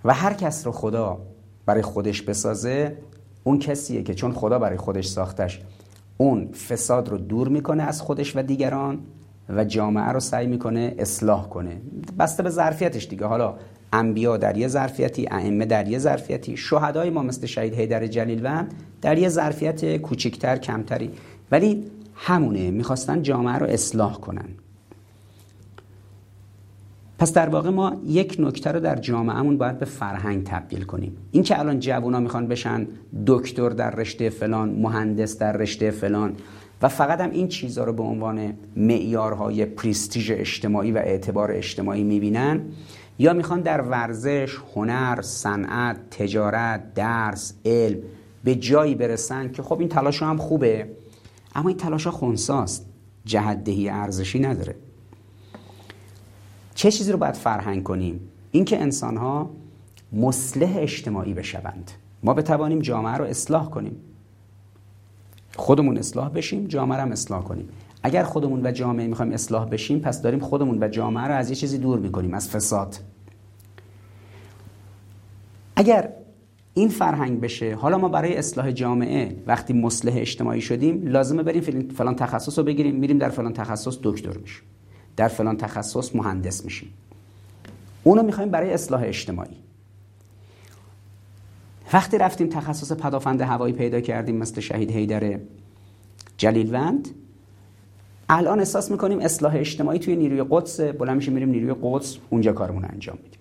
و هر کس رو خدا برای خودش بسازه اون کسیه که چون خدا برای خودش ساختش، اون فساد رو دور میکنه از خودش و دیگران و جامعه رو سعی میکنه اصلاح کنه، بسته به ظرفیتش دیگه. حالا انبیا در یه ظرفیتی، ائمه در یه ظرفیتی، شهدای ما مثل شهید حیدر جلیلوند در یه ظرفیت کوچیکتر، کمتری، ولی همونه، میخواستن جامعه رو اصلاح کنن. پس در واقع ما یک نکته رو در جامعهمون باید به فرهنگ تبدیل کنیم. این که الان جوونا میخوان بشن دکتر در رشته فلان، مهندس در رشته فلان و فقط هم این چیزا رو به عنوان معیارهای پرستیژ اجتماعی و اعتبار اجتماعی میبینن، یا میخوان در ورزش، هنر، صنعت، تجارت، درس، علم به جایی برسن که خب این تلاش هم خوبه، اما این تلاش ها خنثی است، جهت‌دهی ارزشی نداره. چه چیزی رو باید فرهنگ کنیم؟ اینکه انسان‌ها مصلح اجتماعی بشوند. ما بتوانیم جامعه رو اصلاح کنیم، خودمون اصلاح بشیم، جامعه رو هم اصلاح کنیم. اگر خودمون و جامعه میخوایم اصلاح بشیم، پس داریم خودمون و جامعه رو از یه چیزی دور میکنیم، از فساد. اگر این فرهنگ بشه، حالا ما برای اصلاح جامعه وقتی مصلح اجتماعی شدیم لازمه بریم فلان تخصص رو بگیریم، میریم در فلان تخصص دکتر میشیم، در فلان تخصص مهندس میشیم. اونو میخوایم برای اصلاح اجتماعی. وقتی رفتیم تخصص پدافند هوایی پیدا کردیم مثل شهید حیدر جلیلوند، الان احساس میکنیم اصلاح اجتماعی توی نیروی قدس، بلند میشیم میریم نیروی قدس، اونجا کارمون انجام میدیم.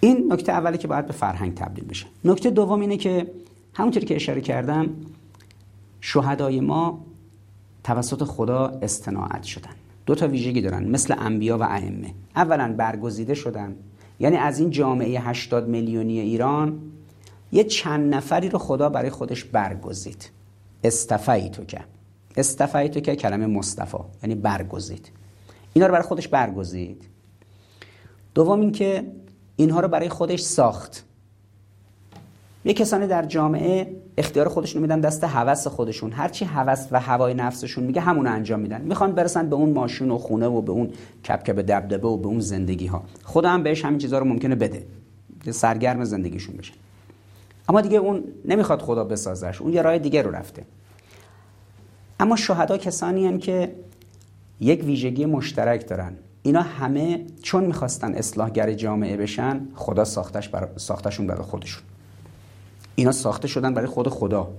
این نکته اولی که باید به فرهنگ تبدیل بشه. نکته دوم اینه که همونطوری که اشاره کردم، شهدای ما توسط خدا استناعت شدن. دو تا ویژگی دارن مثل انبیا و ائمه. اولا برگزیده شدن، یعنی از این جامعه 80 میلیونی ایران یه چند نفری رو خدا برای خودش برگزید. استفای تو که کلمه مصطفی یعنی برگزید. اینا رو برای خودش برگزید. دوم این که اینها رو برای خودش ساخت. یه کسانی در جامعه اختیار خودشون میدن دست هوس خودشون، هرچی هوس و هوای نفسشون میگه همون انجام میدن. میخوان برسن به اون ماشین و خونه و به اون کبکب دبدبه و به اون زندگی ها. خدا هم بهش همین چیزا رو ممکنه بده، سرگرم زندگیشون بشن. اما دیگه اون نمیخواد خدا بسازش، اون یه راه دیگه رو رفته. اما شهدا کسانی هستن که یک ویژگی مشترک دارن. اینا همه چون میخواستن اصلاحگر جامعه بشن، خدا ساختشون برای خودشون. اینا ساخته شدن برای خود خدا.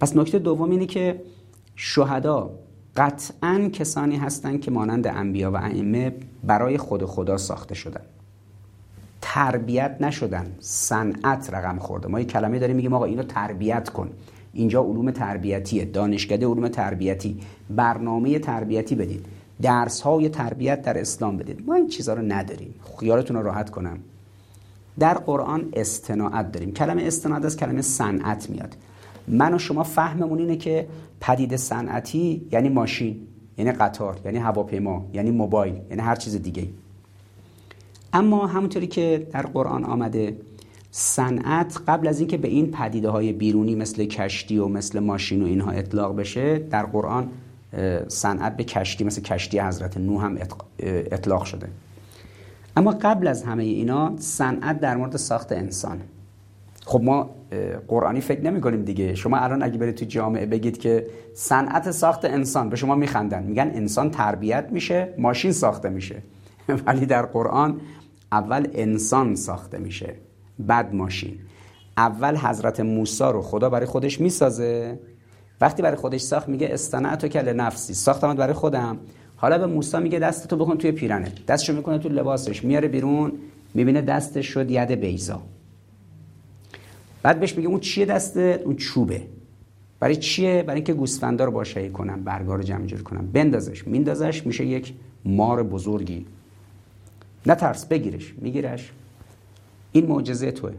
پس نکته دوم اینه که شهدا قطعاً کسانی هستن که مانند انبیا و ائمه برای خود خدا ساخته شدن، تربیت نشدن، صنعت رقم خورده. ما یک کلمه داریم میگیم آقا اینو تربیت کن، اینجا علوم تربیتیه، دانشکده علوم تربیتی، برنامه تربیتی بدید، درس‌های تربیت در اسلام بدید. ما این چیزا رو نداریم، خیالتون رو راحت کنم. در قرآن استناعت داریم. کلمه استناعت از کلمه صنعت میاد. من و شما فهممون اینه که پدیده صنعتی یعنی ماشین، یعنی قطار، یعنی هواپیما، یعنی موبایل، یعنی هر چیز دیگه. اما همونطوری که در قرآن آمده، صنعت قبل از اینکه به این پدیده‌های بیرونی مثل کشتی و مثل ماشین و اینها اطلاق بشه، در قرآن صنعت به کشتی مثل کشتی حضرت نوح هم اطلاق شده. اما قبل از همه اینا صنعت در مورد ساخت انسان. خب ما قرآنی فکر نمی کنیم دیگه. شما الان اگه برید تو جامعه بگید که صنعت ساخت انسان، به شما میخندن، میگن انسان تربیت میشه، ماشین ساخته میشه. ولی در قرآن اول انسان ساخته میشه بعد ماشین. اول حضرت موسی رو خدا برای خودش میسازه. وقتی برای خودش ساخت میگه استنعتو کل نفسی، ساختمت برای خودم. حالا به موسی میگه دستتو بکن توی پیرنه، دستشو میکنه تو لباسش، میاره بیرون، میبینه دستش شد ید بیضا. بعد بهش میگه اون چیه دستت؟ اون چوبه. برای چیه؟ برای اینکه گوسفندا رو باشعی کنم، برگا رو جمع جور کنم. بندازش، میندازش، میشه یک مار بزرگی. نترس، بگیرش. میگیرش. این معجزه توئه.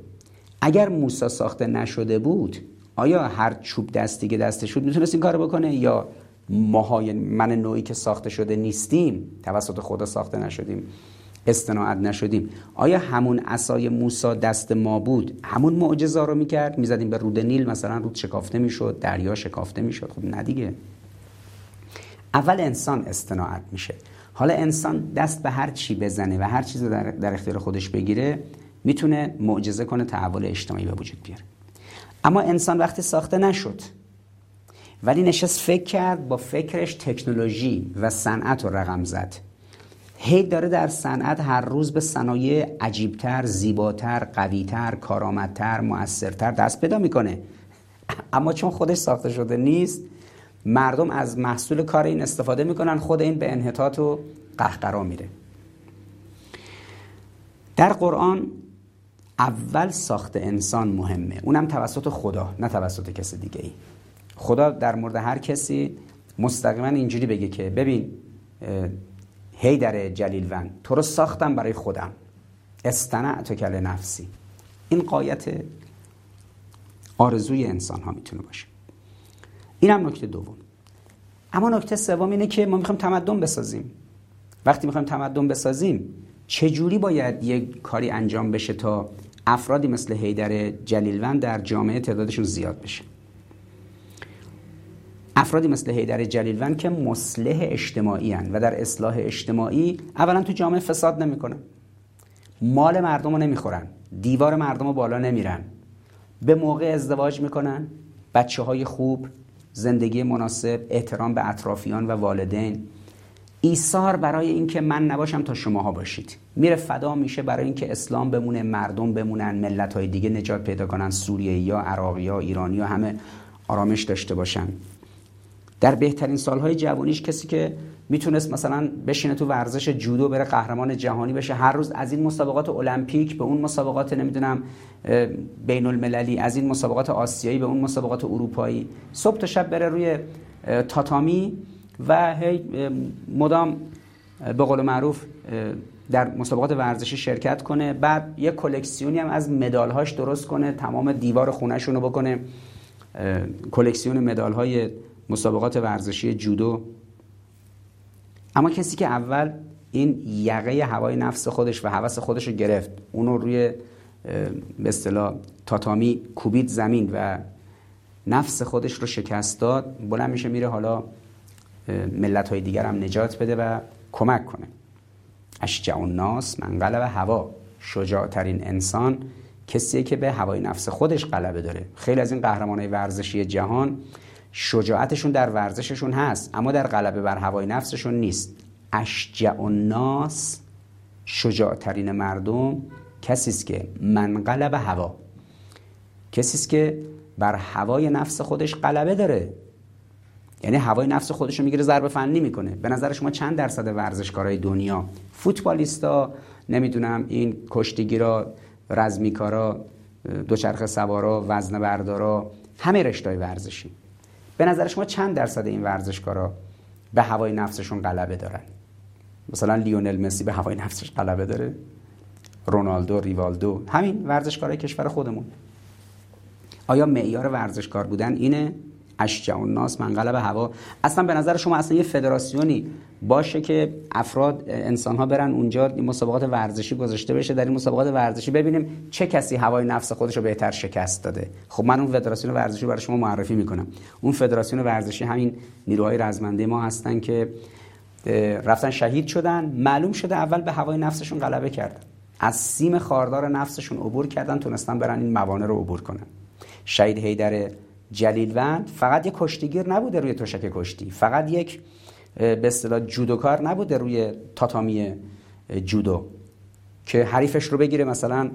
اگر موسی ساخته نشده بود، آیا هر چوب دستی که دستش بود میتونست این کارو بکنه؟ یا ماهای من نوعی که ساخته شده نیستیم، توسط خدا ساخته نشدیم، استناعت نشدیم، آیا همون عصای موسی دست ما بود همون معجزه رو میکرد؟ میزدیم به رود نیل مثلا، رود شکافته میشد، دریا شکافته میشد؟ خب نه دیگه. اول انسان استناعت میشه. حالا انسان دست به هر چی بزنه و هر چیز رو در اختیار خودش بگیره، میتونه معجزه کنه، تحول اجتماعی به وجود بیاره. اما انسان وقتی ساخته نشد ولی نشست فکر کرد، با فکرش تکنولوژی و صنعت رو رقم زد، هی داره در صنعت هر روز به صنایع عجیبتر، زیباتر، قویتر، کارآمدتر، مؤثرتر دست پیدا میکنه. اما چون خودش ساخته شده نیست، مردم از محصول کار این استفاده میکنن، خود این به انحطاط و قهقرا میره. در قرآن اول ساخت انسان مهمه، اونم توسط خدا، نه توسط کس دیگه ای. خدا در مورد هر کسی مستقیما اینجوری بگه که ببین حیدر جلیلوند، تو رو ساختم برای خودم، استنعت کل نفسی. این غایت آرزوی انسان ها میتونه باشه. اینم نکته دوم. اما نکته سوم اینه که ما میخوایم تمدن بسازیم. وقتی میخوایم تمدن بسازیم چجوری باید یک کاری انجام بشه تا افرادی مثل حیدر جلیلوند در جامعه تعدادشون زیاد بشه؟ افرادی مثل حیدر جلیلوند که مصلح اجتماعی هستند و در اصلاح اجتماعی اولا تو جامعه فساد نمی کنن، مال مردم رو نمی خورن، دیوار مردم رو بالا نمیرن، به موقع ازدواج میکنن، بچه های خوب، زندگی مناسب، احترام به اطرافیان و والدین، ایثار برای این که من نباشم تا شماها باشید، میره فدا میشه برای این که اسلام بمونه، مردم بمونن، ملت‌های دیگه نجات پیدا کنن، سوریه‌ای‌ها، عراقی‌ها، ایرانی‌ها همه آرامش داشته باشن. در بهترین سالهای جوانیش کسی که میتونست مثلا بشینه تو ورزش جودو بره قهرمان جهانی بشه، هر روز از این مسابقات المپیک به اون مسابقات نمیدونم بین المللی، از این مسابقات آسیایی به اون مسابقات اروپایی، صبح تا شب بره روی تاتامی و هی مدام به قول معروف در مسابقات ورزشی شرکت کنه، بعد یه کلکسیونی هم از مدال‌هاش درست کنه، تمام دیوار خونه‌شون رو بکنه کلکسیون مدال‌های مسابقات ورزشی جودو. اما کسی که اول این یقه هوای نفس خودش و هوس خودش رو گرفت، اونو روی به اصطلاح تاتامی کوبید زمین و نفس خودش رو شکست داد، بلند میشه میره حالا ملت‌های دیگر هم نجات بده و کمک کنه. اشجع الناس من غلب هوا، شجاع‌ترین انسان کسیه که به هوای نفس خودش غلبه داره. خیلی از این قهرمانای ورزشی جهان شجاعتشون در ورزششون هست اما در غلبه بر هوای نفسشون نیست. اشجع الناس، شجاع‌ترین مردم کسی است که من غلب هوا، کسی است که بر هوای نفس خودش غلبه داره، یعنی هوای نفس خودش رو میگیره ضرب فنی میکنه. به نظر شما چند درصد ورزشکارای دنیا، فوتبالیستا، نمیدونم این کشتیگیرا، رزمیکارا، دوچرخه سوارا، وزنه بردارا، همه رشته‌های ورزشی، به نظر شما چند درصد این ورزشکارا به هوای نفسشون غلبه دارن؟ مثلا لیونل مسی به هوای نفسش غلبه داره، رونالدو، ریوالدو، همین ورزشکارای کشور خودمون. آیا معیار ورزشکار بودن اینه؟ اشجع الناس من غلب هوا. اصلا به نظر شما اصلا یه فدراسیونی باشه که افراد، انسان‌ها برن اونجا این مسابقات ورزشی گذاشته بشه، در این مسابقات ورزشی ببینیم چه کسی هوای نفس خودشو بهتر شکست داده؟ خب من اون فدراسیون ورزشی برای شما معرفی میکنم. اون فدراسیون ورزشی همین نیروهای رزمنده ما هستن که رفتن شهید شدن، معلوم شده اول به هوای نفسشون غلبه کردن، از سیم خاردار نفسشون عبور کردن، تونستن برن این موانع رو عبور کنن. شهید حیدر جلیلوند فقط یک کشتیگیر نبوده روی تشک کشتی، فقط یک به اصطلاح جودوکار نبوده روی تاتامی جودو که حریفش رو بگیره مثلا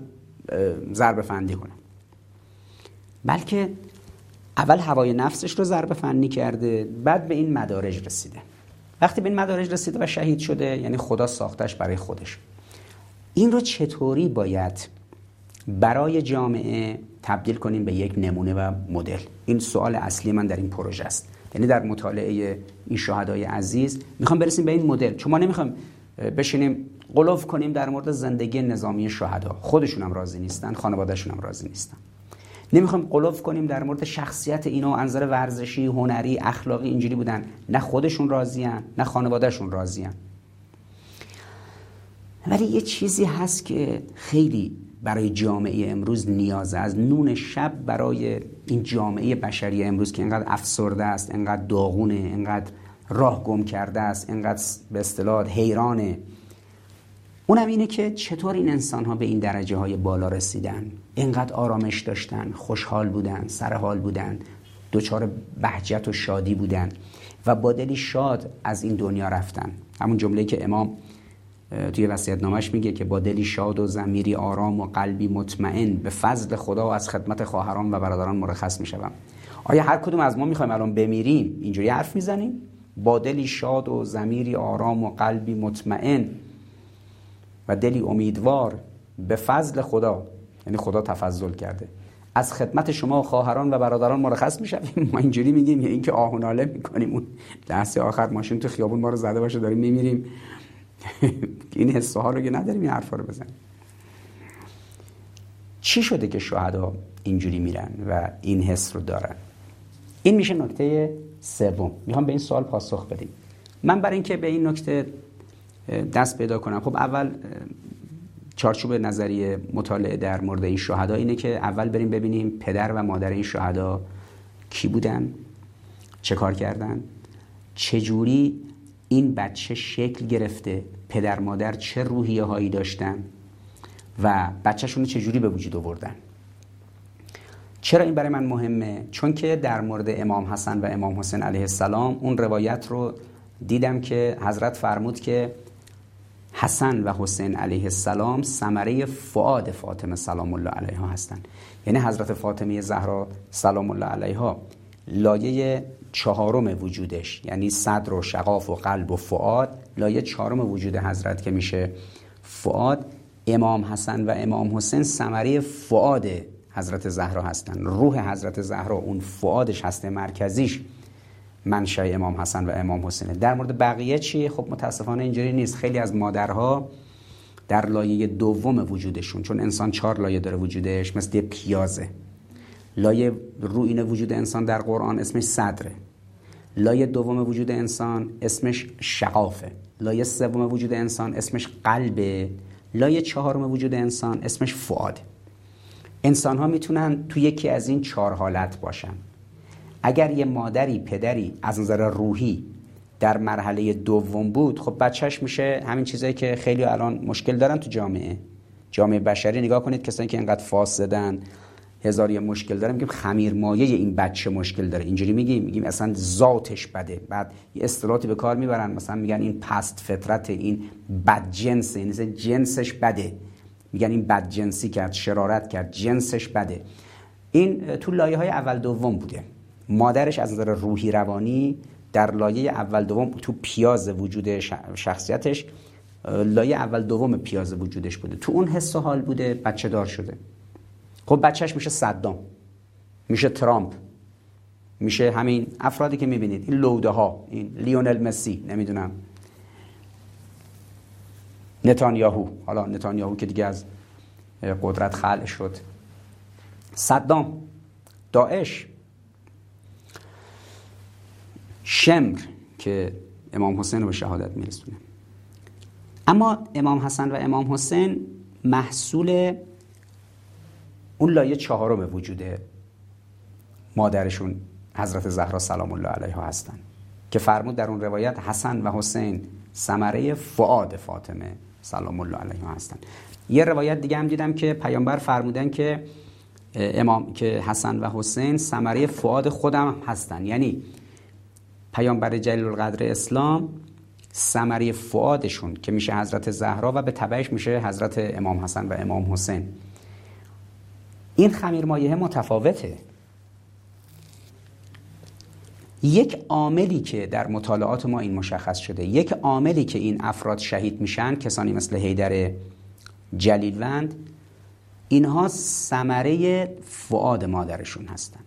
ضرب فنی کنه، بلکه اول هوای نفسش رو ضرب فنی کرده، بعد به این مدارج رسیده. وقتی به این مدارج رسیده و شهید شده، یعنی خدا ساختش برای خودش. این رو چطوری باید برای جامعه تبدیل کنیم به یک نمونه و مدل؟ این سوال اصلی من در این پروژه است. یعنی در مطالعه این شهدای عزیز میخوام برسیم به این مدل. چون ما نمیخوام بشینیم قلوف کنیم در مورد زندگی نظامی شهدا، خودشون هم راضی نیستن، خانواده‌شون هم راضی نیستن. نمیخوام قلوف کنیم در مورد شخصیت اینا، انظار ورزشی، هنری، اخلاقی اینجوری بودن، نه خودشون راضیان نه خانواده‌شون راضیان. ولی یه چیزی هست که خیلی برای جامعه امروز نیازه، از نون شب برای این جامعه بشری امروز که اینقدر افسرده است، اینقدر داغونه، اینقدر راه گم کرده است، اینقدر به اصطلاح حیرانه. اونم اینه که چطور این انسان ها به این درجه های بالا رسیدن، اینقدر آرامش داشتن، خوشحال بودن، سرحال بودن، دوچار بهجت و شادی بودن و با دلی شاد از این دنیا رفتن. همون جمله‌ای که امام توی وصیت‌نامه‌اش میگه که با دلی شاد و ضمیری آرام و قلبی مطمئن به فضل خدا و از خدمت خواهران و برادران مرخص میشوم. آیا هر کدوم از ما میخوایم الان بمیریم اینجوری حرف میزنیم؟ با دلی شاد و ضمیری آرام و قلبی مطمئن و دلی امیدوار به فضل خدا، یعنی خدا تفضل کرده، از خدمت شما و خواهران و برادران مرخص میشویم. ما اینجوری میگیم یا اینکه آه و ناله میکنیم اون لحظه آخر ماشین تو خیابون ما رو زده باشه داریم میمیریم؟ این حسه ها رو که نداریم این حرفا رو بزنیم. چی شده که شهدا اینجوری میرن و این حس رو دارن؟ این میشه نکته سوم. میخوام به این سوال پاسخ بدیم. من برای اینکه به این نکته دست پیدا کنم، خب اول چارچوب نظریه مطالعه در مورد این شهدا اینه که اول بریم ببینیم پدر و مادر این شهدا کی بودن، چه کار کردن، چه جوری این بچه شکل گرفته، پدر مادر چه روحیه هایی داشتن و بچه‌شون رو چه جوری به وجود آوردن. چرا این برای من مهمه؟ چون که در مورد امام حسن و امام حسین علیه السلام اون روایت رو دیدم که حضرت فرمود که حسن و حسین علیه السلام ثمره فؤاد فاطمه سلام الله علیها هستند. یعنی حضرت فاطمه زهرا سلام الله علیها لایه چهارم وجودش، یعنی صدر و شقاف و قلب و فؤاد، لایه چهارم وجود حضرت که میشه فؤاد. امام حسن و امام حسین ثمره فؤاد حضرت زهرا هستن. روح حضرت زهرا، اون فؤادش هسته مرکزیش، منشأ امام حسن و امام حسینه. در مورد بقیه چیه؟ خب متاسفانه اینجوری نیست. خیلی از مادرها در لایه دوم وجودشون، چون انسان 4 لایه داره وجودش، مثل یه پیازه، لایه رویین وجود انسان در قرآن اسمش صدره، لایه دوم وجود انسان اسمش شقافه، لایه سوم وجود انسان اسمش قلبه، لایه چهارم وجود انسان اسمش فؤاده. انسان ها میتونن تو یکی از این 4 حالت باشن. اگر یه مادری پدری از نظر روحی در مرحله دوم بود، خب بچهش میشه همین چیزایی که خیلی الان مشکل دارن تو جامعه بشری. نگاه کنید کسایی که اینقدر فاسدن، هزاری مشکل دارن، میگیم خمیر مایه این بچه مشکل داره، اینجوری میگیم اصلا ذاتش بده. بعد یه اصطلاحاتی به کار میبرن، مثلا میگن این پست فطرت، این بدجنسه، این اصلا جنسش بده، میگن این بدجنسی کرد، شرارت کرد، جنسش بده. این تو لایه‌های اول دوم بوده. مادرش از نظر روحی روانی در لایه اول دوم، تو پیاز وجود شخصیتش، لایه اول دوم پیاز وجودش بوده، تو اون حس و حال بوده، بچه دار شده. خب بچهش میشه صدام، میشه ترامپ، میشه همین افرادی که میبینید، این لوده ها، این لیونل مسی، نمیدونم نتانیاهو. حالا نتانیاهو که دیگه از قدرت خلع شد، صدام، داعش، شمر که امام حسین رو به شهادت میرسونه. اما امام حسن و امام حسین محصول اون لایه چهارم وجوده مادرشون حضرت زهرا سلام الله علیها هستن که فرمود در اون روایت حسن و حسین ثمره فؤاد فاطمه سلام الله علیها هستن. یه روایت دیگه هم دیدم که پیامبر فرمودن که حسن و حسین ثمره فؤاد خودم هستن، یعنی پیامبر جلیل القدر اسلام ثمره فؤادشون که میشه حضرت زهرا و به تبعش میشه حضرت امام حسن و امام حسین. این خمیرمایه متفاوته. یک عاملی که در مطالعات ما این مشخص شده، یک عاملی که این افراد شهید میشن، کسانی مثل حیدر جلیلوند، اینها ثمره فؤاد مادرشون هستن.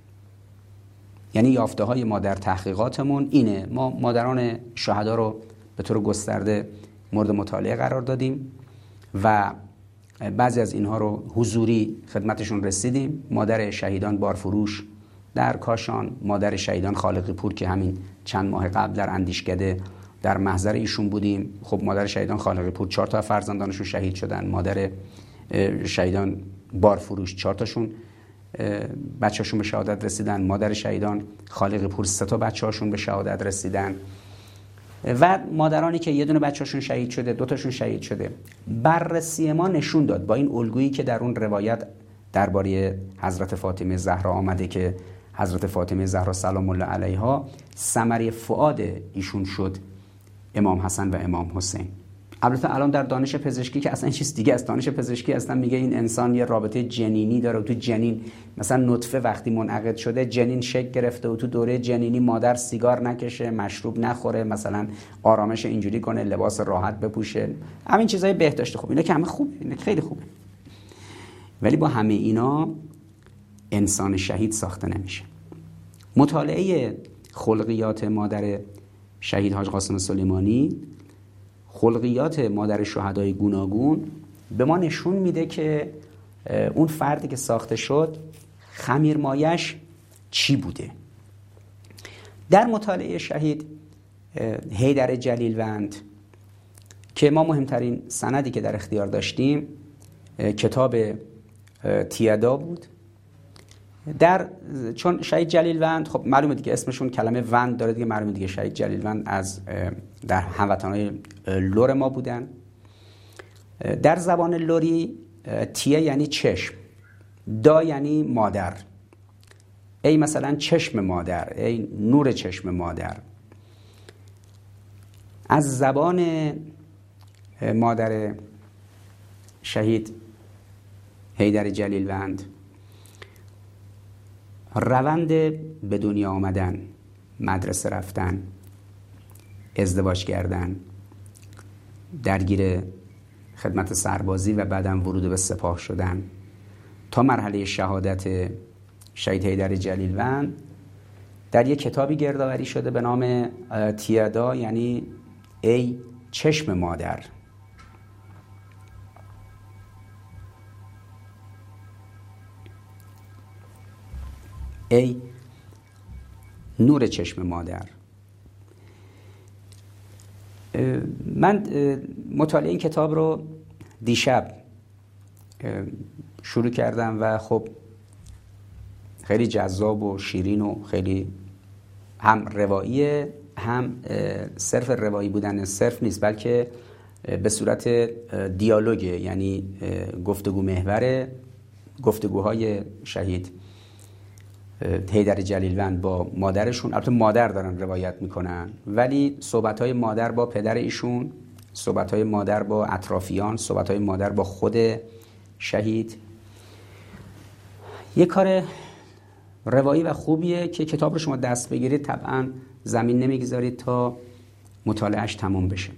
یعنی یافته های ما در تحقیقاتمون اینه. ما مادران شهدا رو به طور گسترده مورد مطالعه قرار دادیم و بعضی از اینها رو حضوری خدمتشون رسیدیم. مادر شهیدان بارفروش در کاشان، مادر شهیدان خالقی پور که همین چند ماه قبل در اندیشکده در محضر ایشون بودیم. خب مادر شهیدان خالقی پور 4 فرزندانشون شهید شدن، مادر شهیدان بارفروش 4 بچه‌شون به شهادت رسیدن، مادر شهیدان خالقی پور 3 بچه‌شون به شهادت رسیدن و مادرانی که یه دونه بچه‌شون شهید شده، 2تاشون شهید شده. بررسی ما نشون داد با این الگویی که در اون روایت درباره حضرت فاطمه زهرا آمده که حضرت فاطمه زهرا سلام الله علیها ثمره فؤاد ایشون شد امام حسن و امام حسین. البته الان در دانش پزشکی که اصلا چیز دیگه است، دانش پزشکی اصلا میگه این انسان یه رابطه جنینی داره و تو جنین مثلا نطفه وقتی منعقد شده جنین شکل گرفته و تو دوره جنینی مادر سیگار نکشه، مشروب نخوره، مثلا آرامش اینجوری کنه، لباس راحت بپوشه، همین چیزای بهداشت. خوب اینا که همه خوبه، اینا خیلی خوبه، ولی با همه اینا انسان شهید ساخته نمیشه. مطالعه خلقیات مادر شهید حاج قاسم سلیمانی، خلقیات مادر شهدای گوناگون به ما نشون میده که اون فردی که ساخته شد خمیرمایش چی بوده. در مطالعه شهید حیدر جلیلوند که ما مهمترین سندی که در اختیار داشتیم کتاب تیادا بود. چون شهید جلیلوند، خب معلومه دیگه اسمشون کلمه وند داره دیگه، معلومه دیگه شهید جلیلوند از در هموطنای لور ما بودن. در زبان لوری تیه یعنی چشم، دا یعنی مادر، ای مثلا چشم مادر، ای نور چشم مادر. از زبان مادر شهید حیدر جلیلوند روند به دنیا آمدن، مدرسه رفتن، ازدواج کردن، درگیر خدمت سربازی و بعدم ورود به سپاه شدن تا مرحله شهادت شهید حیدر جلیلوند در یک کتابی گردآوری شده به نام تیادا، یعنی ای چشم مادر. ای نور چشم مادر. من مطالعه این کتاب رو دیشب شروع کردم و خب خیلی جذاب و شیرین و خیلی هم رواییه، هم صرف روایی بودن صرف نیست، بلکه به صورت دیالوگه، یعنی گفتگو محور گفتگوهای شهید حیدر جلیلوند با مادرشون. البته مادر دارن روایت میکنن، ولی صحبتهای مادر با پدر ایشون، صحبتهای مادر با اطرافیان، صحبتهای مادر با خود شهید، یک کار روایی و خوبیه که کتاب رو شما دست بگیرید طبعا زمین نمیگذارید تا مطالعهش تمام بشه.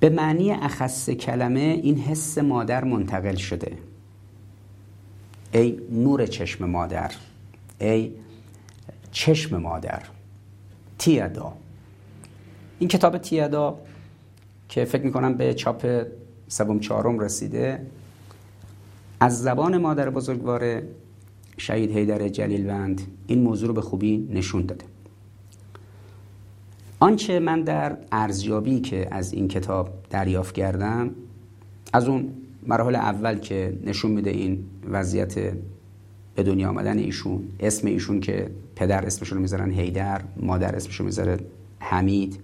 به معنی اخص کلمه این حس مادر منتقل شده، ای نور چشم مادر، ای چشم مادر، تیادا. این کتاب تیادا که فکر میکنم به چاپ 3/4 رسیده، از زبان مادر بزرگوار شهید حیدر جلیلوند این موضوع رو به خوبی نشون داده. آنچه من در ارزیابی که از این کتاب دریافت کردم، از اون مراحل اول که نشون میده این وضعیت به دنیا آمدن ایشون، اسم ایشون که پدر اسمش رو میذارن حیدر، مادر اسمش رو میذاره حمید.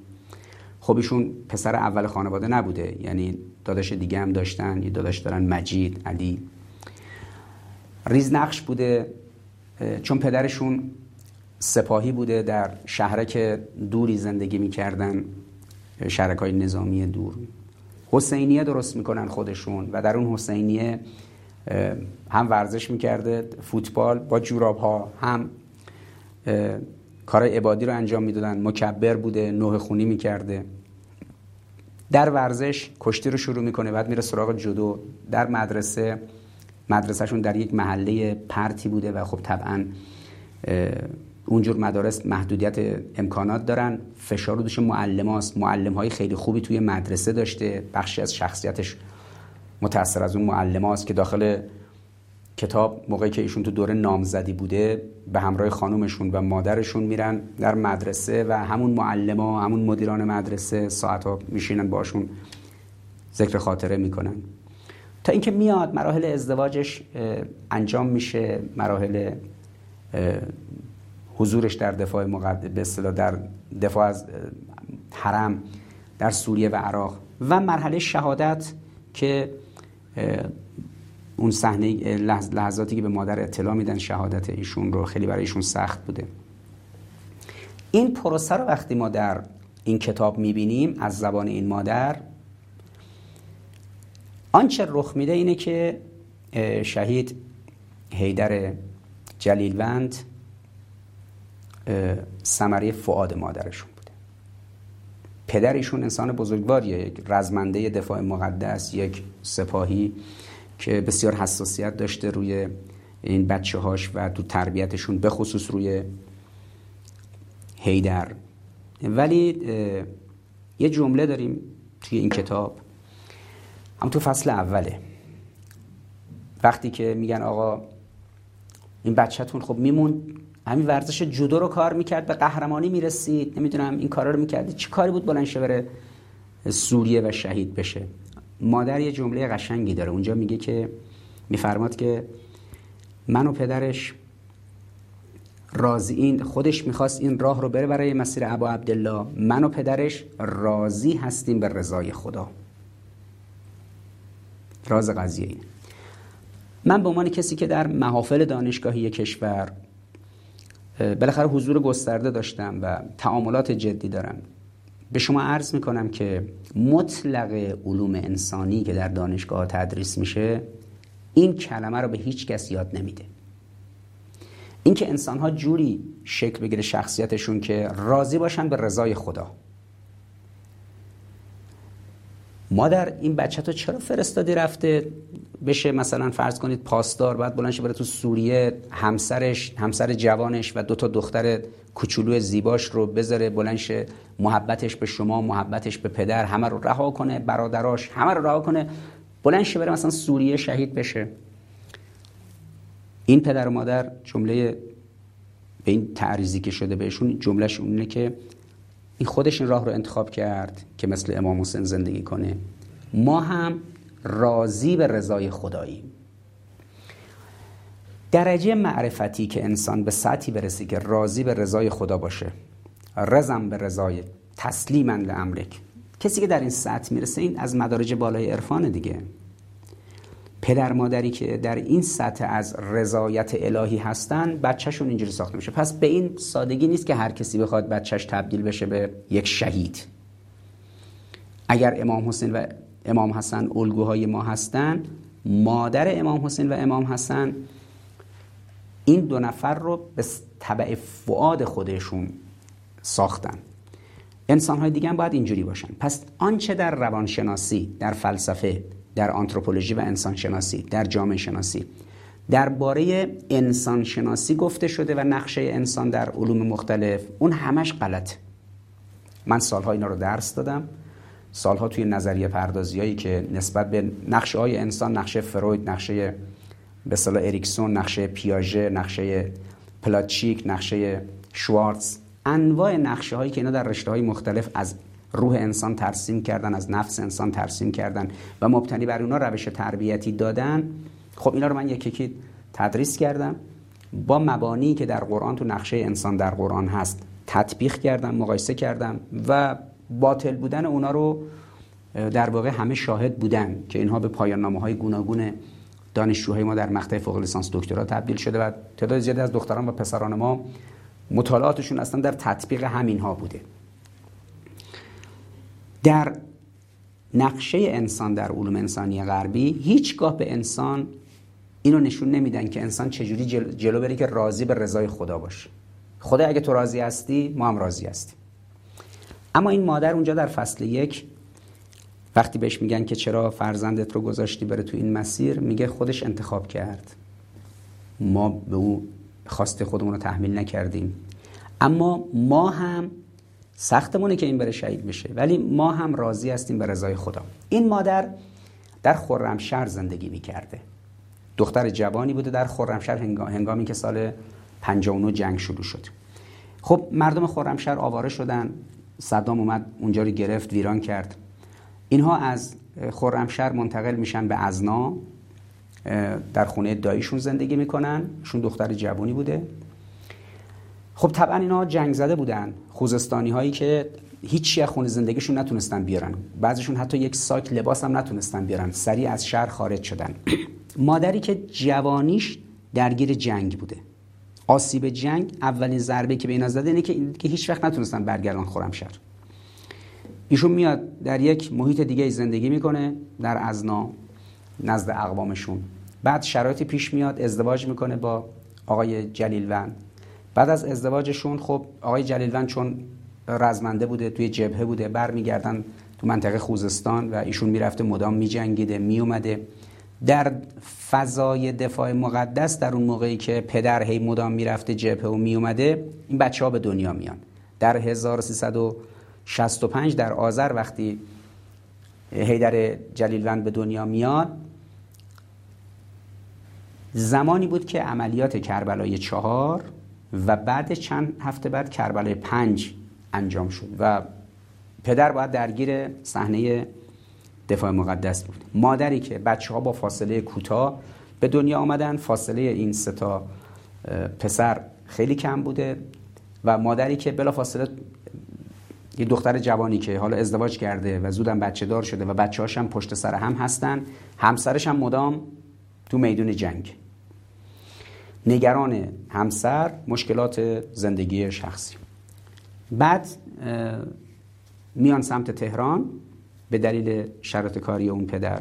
خب ایشون پسر اول خانواده نبوده، یعنی داداش دیگه هم داشتن، یه داداش دارن مجید، علی. ریزنقش بوده چون پدرشون سپاهی بوده، در شهرک دوری زندگی میکردن، شهرک‌های نظامی دور. حسینیه درست میکنن خودشون و در اون حسینیه هم ورزش میکرده فوتبال با جوراب ها، هم کارهای عبادی رو انجام میدادن، مکبر بوده، نوه خونی میکرده. در ورزش کشتی رو شروع میکنه، بعد میره سراغ جودو. در مدرسه، مدرسهشون در یک محله پرتی بوده و خب طبعا اونجور مدارس محدودیت امکانات دارن، فشار رو دوش معلم هاست. معلم های خیلی خوبی توی مدرسه داشته، بخشی از شخصیتش متأثر از اون معلم هاست که داخل کتاب موقعی که ایشون تو دوره نامزدی بوده به همراه خانومشون و مادرشون میرن در مدرسه و همون معلم ها، همون مدیران مدرسه ساعت ها میشینن باشون ذکر خاطره میکنن تا اینکه میاد مراحل ازدواجش انجام میشه، مراحل حضورش در دفاع مقدس، به اصطلاح در دفاع از حرم در سوریه و عراق، و مرحله شهادت که اون صحنه لحظاتی که به مادر اطلاع میدن شهادت ایشون رو، خیلی برای ایشون سخت بوده. این پروسه رو وقتی ما در این کتاب میبینیم از زبان این مادر، آنچه رخ میده اینه که شهید حیدر جلیلوند ثمره فؤاد مادرشون بوده. پدرشون انسان بزرگواریه، یک رزمنده دفاع مقدس، یک سپاهی که بسیار حساسیت داشته روی این بچه‌هاش و تو تربیتشون، به خصوص روی حیدر. ولی یه جمله داریم توی این کتاب، هم تو فصل اوله، وقتی که میگن آقا این بچه‌تون خب میمون همین ورزش جودو رو کار میکرد به قهرمانی میرسید، نمیدونم این کارا رو میکرد، چی کاری بود بلند شه بره سوریه و شهید بشه. مادر یه جمله قشنگی داره اونجا، میگه که میفرماد که من و پدرش راضیین، خودش میخواست این راه رو بره برای مسیر ابا عبدالله، من و پدرش راضی هستیم به رضای خدا. راز قضیه اینه. من به عنوان کسی که در محافل دانشگاهی کشور بالاخره حضور گسترده داشتم و تعاملات جدی دارم، به شما عرض میکنم که مطلق علوم انسانی که در دانشگاه تدریس میشه این کلمه رو به هیچ کس یاد نمیده. این که انسان‌ها جوری شکل بگیره شخصیتشون که راضی باشن به رضای خدا. مادر این بچه تو چرا فرستادی رفته بشه مثلا فرض کنید پاسدار، بعد بلند شه بره تو سوریه، همسر جوانش و دو تا دختر کوچولو زیباش رو بذاره، بلند شه محبتش به شما، محبتش به پدر همه رو رها کنه، برادراش همه رو رها کنه، بلند شه بره مثلا سوریه شهید بشه. این پدر و مادر جمله به این تعریضی که شده بهشون، جملهش اونه که این خودش این راه رو انتخاب کرد که مثل امام حسین زندگی کنه، ما هم راضی به رضای خداییم. درجه معرفتی که انسان به سطحی برسه که راضی به رضای خدا باشه، رضم به رضای، تسلیما لامرک، کسی که در این سطح میرسه این از مدارج بالای عرفانه دیگه. پدر مادری که در این سطح از رضایت الهی هستن بچه‌شون اینجوری ساخته میشه. پس به این سادگی نیست که هر کسی بخواد بچه‌ش تبدیل بشه به یک شهید. اگر امام حسین و امام حسن الگوهای ما هستن، مادر امام حسین و امام حسن این دو نفر رو به تبع فؤاد خودشون ساختن. انسان‌های دیگه هم باید اینجوری باشن. پس آنچه در روانشناسی، در فلسفه، در آنتروپولوژی و انسانشناسی، در جامعه شناسی درباره انسانشناسی گفته شده و نقشه انسان در علوم مختلف، اون همش غلطه. من سالها اینا رو درس دادم، سالها توی نظریه پردازیایی که نسبت به نقشه های انسان، نقشه فروید، نقشه به اصطلاح اریکسون، نقشه پیاژه، نقشه پلاچیک، نقشه شوارتز، انواع نقشه هایی که اینا در رشته های مختلف از روح انسان ترسیم کردن، از نفس انسان ترسیم کردن و مبتنی بر اونا روش تربیتی دادن، خب اینا رو من یک یکی تدریس کردم، با مبانی که در قرآن تو نقشه انسان در قرآن هست تطبیق کردم، مقایسه کردم و باطل بودن اونا رو در واقع همه شاهد بودن که اینها به پایان نامه‌های گوناگون دانشجوهای ما در مقطع فوق لیسانس دکترا تبدیل شده و تعداد زیادی از دختران و پسران ما مطالعاتشون اصلا در تطبیق همینها بوده. در نقشه انسان در علوم انسانی غربی هیچگاه به انسان اینو نشون نمیدن که انسان چجوری جلو بره که راضی به رضای خدا باشه. خدا اگه تو راضی هستی ما هم راضی هستیم. اما این مادر اونجا در فصل 1 وقتی بهش میگن که چرا فرزندت رو گذاشتی بره تو این مسیر، میگه خودش انتخاب کرد، ما به او خواسته خودمون رو تحمیل نکردیم، اما ما هم سختمونه که این بره شهید بشه، ولی ما هم راضی هستیم به رضای خدا. این مادر در خرمشهر زندگی می‌کرده. دختر جوانی بوده در خرمشهر هنگامی که سال 59 جنگ شروع شد. خب مردم خرمشهر آواره شدن، صدام اومد اونجا رو گرفت، ویران کرد. اینها از خرمشهر منتقل میشن به ازنا، در خونه داییشون زندگی میکنن. شون دختر جوانی بوده. خب طبعا اینا جنگ زده بودن، خوزستانی هایی که هیچی از خونه زندگیشون نتونستن بیارن، بعضیشون حتی یک ساک لباس هم نتونستن بیارن، سریع از شهر خارج شدن. مادری که جوانیش درگیر جنگ بوده، آسیب جنگ اولین ضربه که به اینا زده اینه که هیچ وقت نتونستن برگردن خرمشهر. ایشون میاد در یک محیط دیگه زندگی میکنه در ازنا نزد اقوامشون، بعد شرایطی پیش میاد، ازدواج میکنه با آقای جلیلوند. بعد از ازدواجشون خب آقای جلیلوند چون رزمنده بوده، توی جبهه بوده، برمیگردن تو منطقه خوزستان و ایشون میرفته مدام میجنگیده، میومده. در فضای دفاع مقدس در اون موقعی که پدر هی مدام میرفته جبهه و میومده، این بچه‌ها به دنیا میان. در 1365 در آذر وقتی حیدر جلیلوند به دنیا میاد، زمانی بود که عملیات کربلای 4 و بعد چند هفته بعد کربلای 5 انجام شد و پدر باید درگیر صحنه دفاع مقدس بود. مادری که بچه‌ها با فاصله کوتاه به دنیا آمدن، فاصله این سه تا پسر خیلی کم بوده، و مادری که بلافاصله یه دختر جوانی که حالا ازدواج کرده و زودم بچه دار شده و بچه‌هاش هم پشت سر هم هستن، همسرش هم مدام تو میدون جنگ، نگران همسر، مشکلات زندگی شخصی. بعد میان سمت تهران به دلیل شرط کاری اون پدر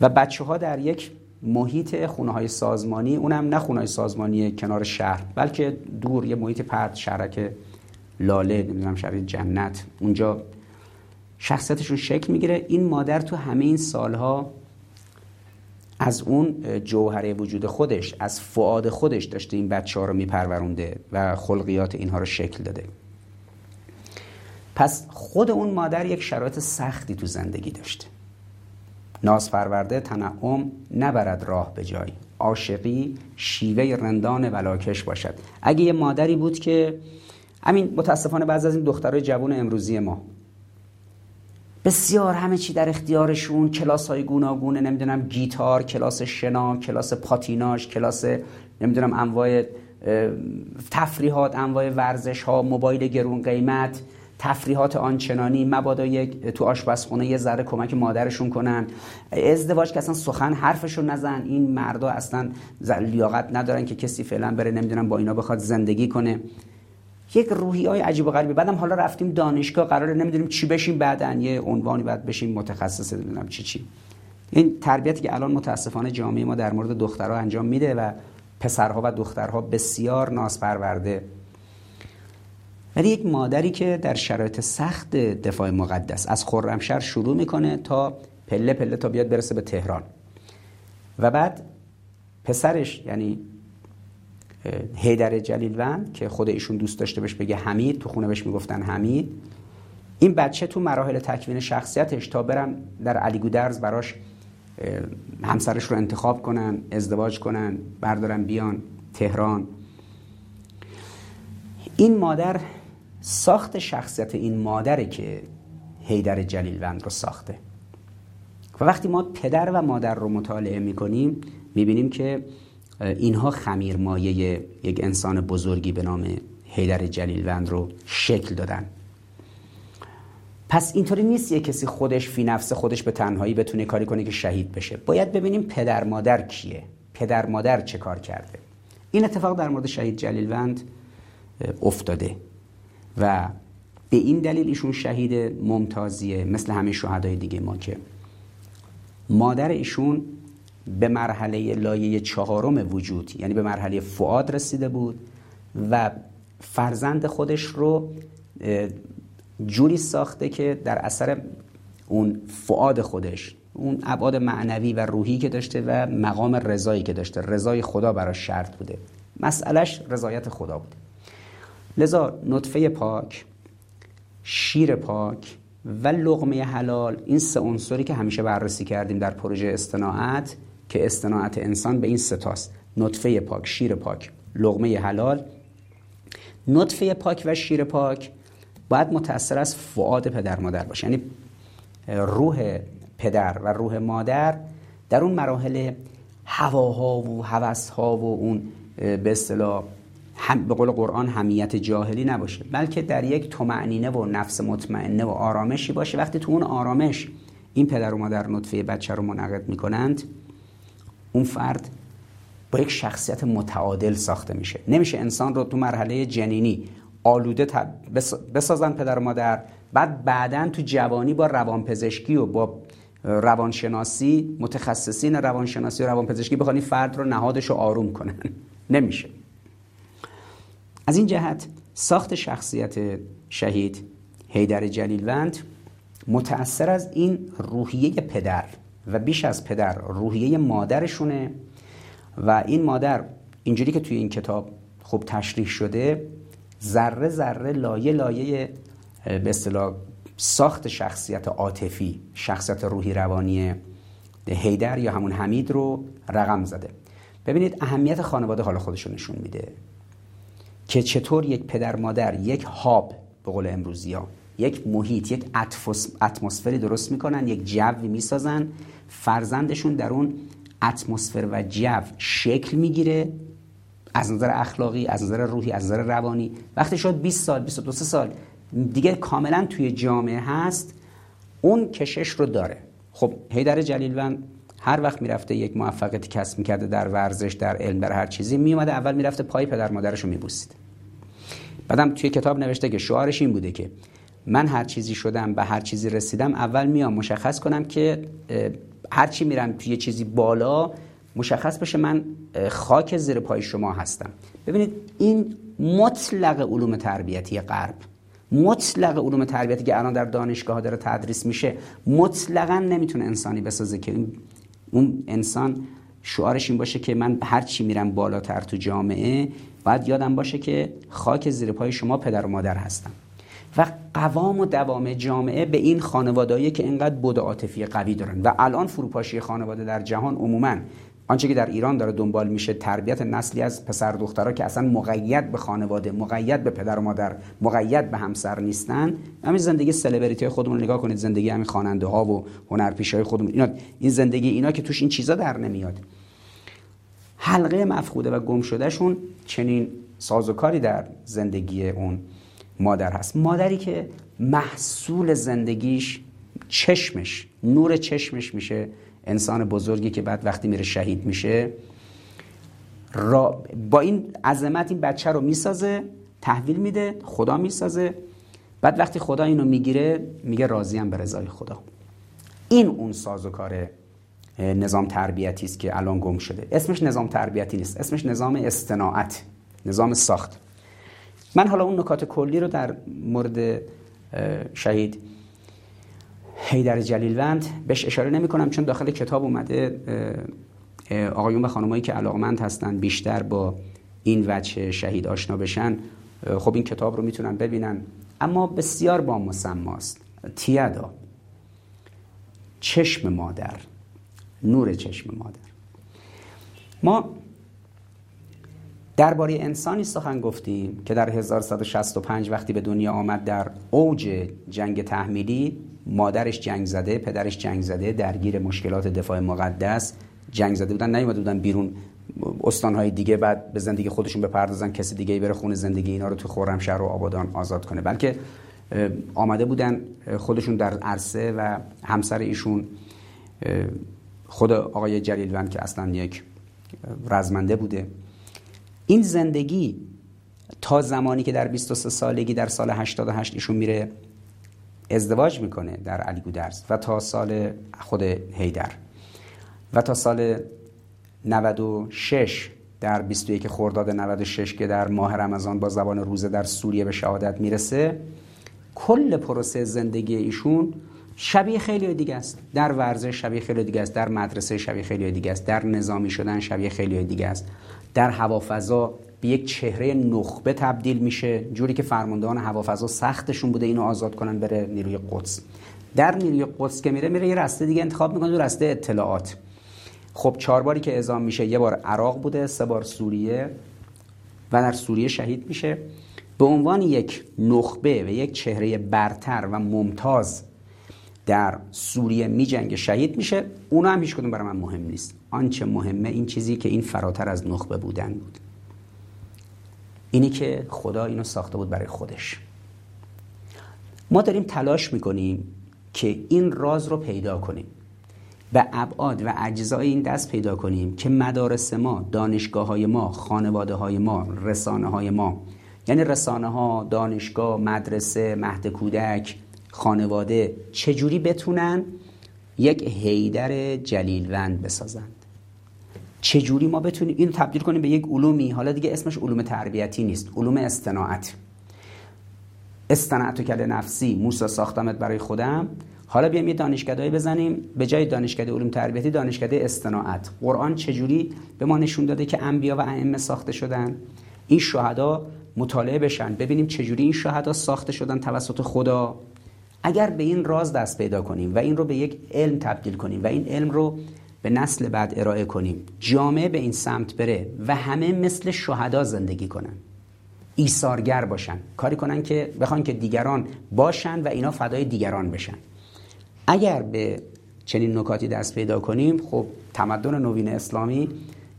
و بچه‌ها در یک محیط خونه‌های سازمانی، اونم نه خونه‌های سازمانی کنار شهر بلکه دور، یه محیط پرت، شهرک لاله، نمیدونم شهر جنت، اونجا شخصیتشون شکل میگیره. این مادر تو همه این سالها از اون جوهره وجود خودش، از فؤاد خودش داشته این بچه‌ها رو میپرورونده و خلقیات اینها رو شکل داده. پس خود اون مادر یک شرایط سختی تو زندگی داشته. ناز پرورده تنعم نبرد راه به جای، عاشقی شیوه رندان بلاکش باشد. اگه یه مادری بود که همین، متاسفانه بعضی از این دخترای جوان امروزی ما بسیار همه چی در اختیارشون، کلاس‌های گوناگونه، نمیدونم گیتار، کلاس شنا، کلاس پاتیناژ، کلاس نمیدونم انواع تفریحات، انواع ورزش‌ها، موبایل گرون قیمت، تفریحات آنچنانی، مبادا یک تو آشپزخونه یه ذره کمک مادرشون کنن، ازدواج که اصلا سخن حرفشو نزن، این مردا اصلا لیاقت ندارن که کسی فعلا بره نمیدونم با اینا بخواد زندگی کنه. یک روحیه‌های عجیب و غریبی. بعدم حالا رفتیم دانشگاه، قراره نمیدونیم چی بشیم، بعدن یه عنوانی بعد بشیم، متخصص نمیدونم چی. این تربیتی که الان متاسفانه جامعه ما در مورد دخترها انجام میده و پسرها و دخترها بسیار ناسپرورده. ولی یک مادری که در شرایط سخت دفاع مقدس از خرمشهر شروع میکنه تا پله پله تا بیاد برسه به تهران، و بعد پسرش یعنی حیدر جلیلوند که خود ایشون دوست داشته بهش بگه حمید، تو خونه بهش میگفتن حمید، این بچه تو مراحل تکوین شخصیتش تا برن در علیگودرز براش همسرش رو انتخاب کنن، ازدواج کنن، بردارن بیان تهران، این مادر، ساخت شخصیت این مادره که حیدر جلیلوند رو ساخته. و وقتی ما پدر و مادر رو مطالعه میکنیم میبینیم که اینها خمیرمایه یک انسان بزرگی به نام حیدر جلیلوند رو شکل دادن. پس اینطوری نیست یک کسی خودش فی نفس خودش به تنهایی بتونه کاری کنه که شهید بشه. باید ببینیم پدر مادر کیه، پدر مادر چه کار کرده. این اتفاق در مورد شهید جلیلوند افتاده و به این دلیل ایشون شهید ممتازیه، مثل همه شهدای دیگه ما که مادر ایشون به مرحله لایه 4 وجود، یعنی به مرحله فؤاد رسیده بود و فرزند خودش رو جوری ساخته که در اثر اون فؤاد خودش، اون ابعاد معنوی و روحی که داشته و مقام رضایی که داشته، رضای خدا براش شرط بوده، مسئلهش رضایت خدا بوده. لذا نطفه پاک، شیر پاک و لقمه حلال، این سه عنصری که همیشه بررسی کردیم در پروژه استناعت، که استناعت انسان به این سه تاست: نطفه پاک، شیر پاک، لقمه حلال. نطفه پاک و شیر پاک باید متأثر از فؤاد پدر مادر باشه، یعنی روح پدر و روح مادر در اون مراحل هواها و هوسها و اون به اصطلاح به قول قرآن حمیت جاهلی نباشه، بلکه در یک طمأنینه و نفس مطمئنه و آرامشی باشه. وقتی تو اون آرامش این پدر و مادر نطفه بچه رو منعقد میکنند، اون فرد با یک شخصیت متعادل ساخته میشه. نمیشه انسان رو تو مرحله جنینی آلوده بسازن پدر و مادر، بعدن تو جوانی با روانپزشکی و با روانشناسی، متخصصین روانشناسی و روانپزشکی بخوان این فرد رو، نهادش رو آروم کنن. نمیشه. از این جهت ساخت شخصیت شهید حیدر جلیلوند متأثر از این روحیه پدر و بیش از پدر روحیه مادرشونه. و این مادر اینجوری که توی این کتاب خوب تشریح شده، ذره ذره، لایه لایه به اصطلاح ساخت شخصیت عاطفی، شخصیت روحی روانی حیدر یا همون حمید رو رقم زده. ببینید اهمیت خانواده حالا خودشو نشون میده. که چطور یک پدر مادر یک هاب به قول امروزی‌ها، یک محیط، یک اتمسفری درست میکنن، یک جوی میسازن، فرزندشون در اون اتمسفر و جو شکل میگیره، از نظر اخلاقی، از نظر روحی، از نظر روانی. وقتی شد 20 سال 22 سال دیگه کاملا توی جامعه هست، اون کشش رو داره. خب حیدر جلیلوند هر وقت میرفته یک موفقیت کسب میکرده در ورزش، در علم، در هر چیزی، میومده اول میرفته پای پدر مادرش رو میبوسید. بعدم توی کتاب نوشته که شعارش این بوده که من هر چیزی شدم، به هر چیزی رسیدم، اول میام مشخص کنم که هر چی میرم توی چیزی بالا مشخص بشه من خاک زیر پای شما هستم. ببینید این مطلق علوم تربیتی غرب، مطلق علوم تربیتی که الان در دانشگاه‌ها داره تدریس میشه، مطلقاً نمیتونه انسانی بسازه که اون انسان شعارش این باشه که من هر چی میرم بالاتر تو جامعه باید یادم باشه که خاک زیر پای شما پدر و مادر هستم. و قوام و دوام جامعه به این خانواده‌ای که اینقدر بود عاطفی قوی دارن و الان فروپاشی خانواده در جهان عموماً، آنچه که در ایران داره دنبال میشه تربیت نسلی از پسر دخترها که اصلا مقید به خانواده، مقید به پدر و مادر، مقید به همسر نیستن. همین زندگی سلبریتی‌های خودمون نگاه کنید، زندگی همین خواننده‌ها و هنرپیشه‌های خودمون، این زندگی اینا که توش این چیزا در نمیاد. حلقه مفقوده و گم شدهشون چنین سازوکاری در زندگی اون مادر هست. مادری که محصول زندگیش، چشمش، نور چشمش میشه انسان بزرگی که بعد وقتی میره شهید میشه، با این عظمت این بچه رو میسازه، تحویل میده، خدا میسازه. بعد وقتی خدا اینو میگیره میگه راضیم به رضای خدا. این اون سازوکار نظام تربیتی است که الان گم شده. اسمش نظام تربیتی نیست، اسمش نظام استناعت، نظام ساخت. من حالا اون نکات کلی رو در مورد شهید حیدر جلیلوند بهش اشاره نمی کنم چون داخل کتاب اومده، آقایون و خانمایی که علاقمند هستن بیشتر با این وجه شهید آشنا بشن خب این کتاب رو میتونن ببینن. اما بسیار با مسماست. تیادا، چشم مادر، نور چشم مادر. ما درباره انسانی سخن گفتیم که در 1165 وقتی به دنیا آمد در اوج جنگ تحمیلی، مادرش جنگ زده، پدرش جنگ زده، درگیر مشکلات دفاع مقدس جنگ زده بودن، نیومده بودن بیرون استانهای دیگه بعد به زندگی خودشون بپردازن، کسی دیگه بره خون زندگی اینا رو تو خرمشهر و آبادان آزاد کنه، بلکه آمده بودن خودشون در عرصه و همسر ایشون خود آقای جلیلوند که اصلا یک رزمنده بوده. این زندگی تا زمانی که در 23 سالگی در سال 88 ایشون میره ازدواج میکنه در علیگودرز و تا سال خود حیدر و تا سال 96 در 21 خرداد 96 که در ماه رمضان با زبان روزه در سوریه به شهادت میرسه، کل پروسه زندگی ایشون شبیه خیلی دیگه است. در ورزش شبیه خیلی دیگه است، در مدرسه شبیه خیلی دیگه است، در نظامی شدن شبیه خیلی دیگه است، در هوافضا به یک چهره نخبه تبدیل میشه، جوری که فرماندهان هوافضا سختشون بوده اینو آزاد کنن بره نیروی قدس. در نیروی قدس که میره یه رسته دیگه انتخاب میکنه، اون رسته اطلاعات. خب 4 باری که اعزام میشه، 1 بار عراق بوده، 3 بار سوریه و در سوریه شهید میشه. به عنوان یک نخبه و یک چهره برتر و ممتاز در سوریه میجنگه، شهید میشه. اونا هم هیچ کدوم برای من مهم نیست. آنچه مهمه این چیزی که این فراتر از نخبه بودن بود، اینی که خدا اینو ساخته بود برای خودش. ما داریم تلاش میکنیم که این راز رو پیدا کنیم، به ابعاد و اجزای این دست پیدا کنیم که مدارس ما، دانشگاه های ما، خانواده های ما، رسانه های ما، یعنی رسانه ها، دانشگاه، مدرسه، مهد کودک، خانواده، چجوری بتونن یک حیدر جلیلوند بسازن. چجوری ما بتونیم این تبدیل کنیم به یک علومی، حالا دیگه اسمش علوم تربیتی نیست، علوم استناعت. استناعت و کل نفسی، موسی ساختمت برای خودم. حالا بیام یه دانشکدهایی بزنیم، به جای دانشکده علوم تربیتی دانشکده استناعت. قرآن چجوری به ما نشون داده که انبیا و ائمه ساخته شدن، این شهدا مطالعه بشن، ببینیم چجوری این شهدا ساخته شدن توسط خدا. اگر به این راز دست پیدا کنیم و این رو به یک علم تبدیل کنیم و این علم رو به نسل بعد ارائه کنیم، جامعه به این سمت بره و همه مثل شهدا زندگی کنن، ایثارگر باشن، کاری کنن که بخوان که دیگران باشن و اینا فدای دیگران بشن. اگر به چنین نکاتی دست پیدا کنیم، خب تمدن نوین اسلامی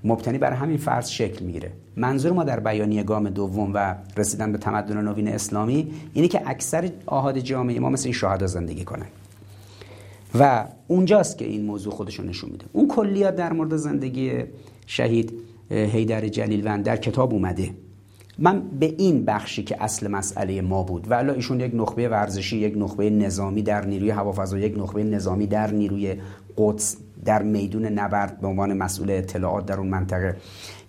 مبتنی بر همین فرض شکل میگیره. منظور ما در بیانیه گام دوم و رسیدن به تمدن نوین اسلامی اینه که اکثر آحاد جامعه ما مثل این شهدا زندگی کنن و اونجاست که این موضوع خودشون نشون میده. اون کلیات در مورد زندگی شهید حیدر جلیلوند در کتاب اومده. من به این بخشی که اصل مسئله ما بود، والا ایشون یک نخبه ورزشی، یک نخبه نظامی در نیروی هوافضا، یک نخبه نظامی در نیروی قدس در میدون نبرد به عنوان مسئول اطلاعات در اون منطقه،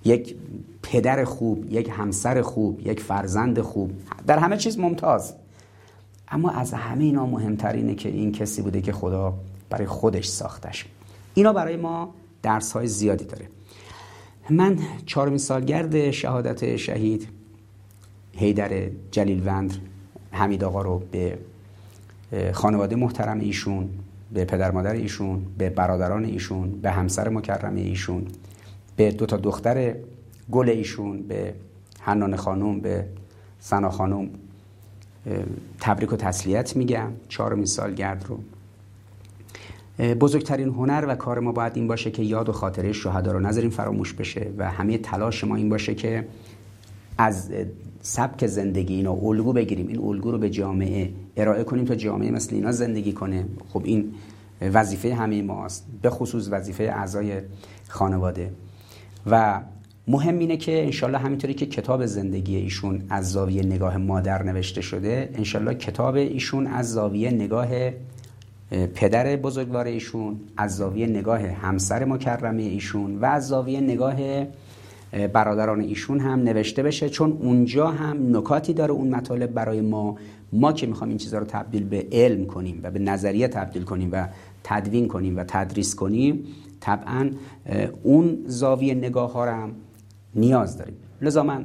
یک پدر خوب، یک همسر خوب، یک فرزند خوب، در همه چیز ممتاز. اما از همه اینا مهمتر اینه که این کسی بوده که خدا برای خودش ساختش. اینا برای ما درس‌های زیادی داره. من 4 سالگرد شهادت شهید حیدر جلیلوند حمید آقا رو به خانواده محترم ایشون، به پدر مادر ایشون، به برادران ایشون، به همسر مکرم ایشون، به 2 دختر گل ایشون، به حنان خانم، به سنا خانم تبریک و تسلیت میگم. 4 سالگرد رو. بزرگترین هنر و کار ما باید این باشه که یاد و خاطره شهدا رو نذاریم فراموش بشه و همه تلاش ما این باشه که از سبک زندگی اینا الگو بگیریم، این الگو رو به جامعه ارائه کنیم تا جامعه مثل اینا زندگی کنه. خب این وظیفه همه ماست، به خصوص وظیفه اعضای خانواده. و مهم اینه که انشالله همینطوری که کتاب زندگی ایشون از زاویه نگاه مادر نوشته شده، انشالله کتاب ایشون از زاویه نگاه پدر بزرگوار ایشون، از زاویه نگاه همسر مکرم ایشون و از زاویه نگاه برادران ایشون هم نوشته بشه، چون اونجا هم نکاتی داره اون مطالب برای ما که میخوایم این چیزا رو تبدیل به علم کنیم و به نظریه تبدیل کنیم و تدوین کنیم و تدریس کنیم، طبعا اون زاویه نگاه ها رو هم نیاز داریم. لذا من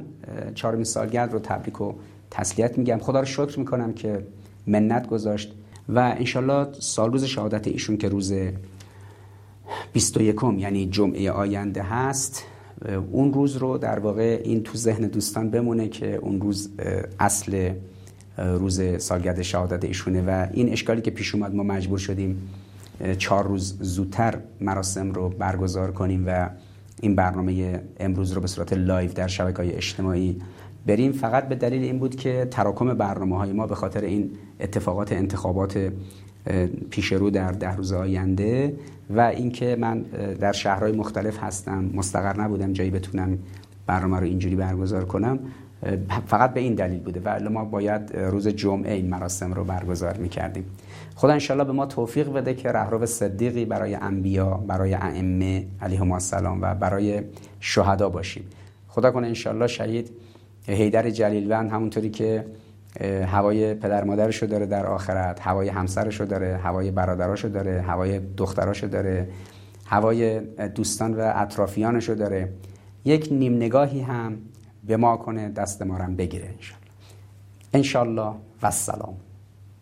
4 سالگرد رو تبریک و تسلیت میگم. خدا رو شکر میکنم که منت گذاشت و انشالله سالروز شهادت ایشون که روز 21 یعنی جمعه آینده هست، اون روز رو در واقع این تو ذهن دوستان بمونه که اون روز اصل روز سالگرد شهادت ایشونه و این اشکالی که پیش اومد ما مجبور شدیم 4 زودتر مراسم رو برگزار کنیم و این برنامه امروز رو به صورت لایو در شبکه‌های اجتماعی بریم، فقط به دلیل این بود که تراکم برنامه‌های ما به خاطر این اتفاقات انتخابات پیش رو در 10 روز آینده و اینکه من در شهرهای مختلف هستم، مستقر نبودم جایی بتونم برنامه رو اینجوری برگزار کنم، فقط به این دلیل بوده و الا ما باید روز جمعه این مراسم رو برگزار می‌کردیم. خدا انشالله به ما توفیق بده که رهرو صدیقی برای انبیا، برای ائمه علیهم السلام و برای شهدا باشیم. خدا کنه انشالله شهید حیدر جلیلوند همونطوری که هوای پدر مادرشو داره در آخرت، هوای همسرشو داره، هوای برادراشو داره، هوای دختراشو داره، هوای دوستان و اطرافیانشو داره، یک نیم نگاهی هم به ما کنه، دست ما رو هم بگیره انشالله. انشالله و السلام.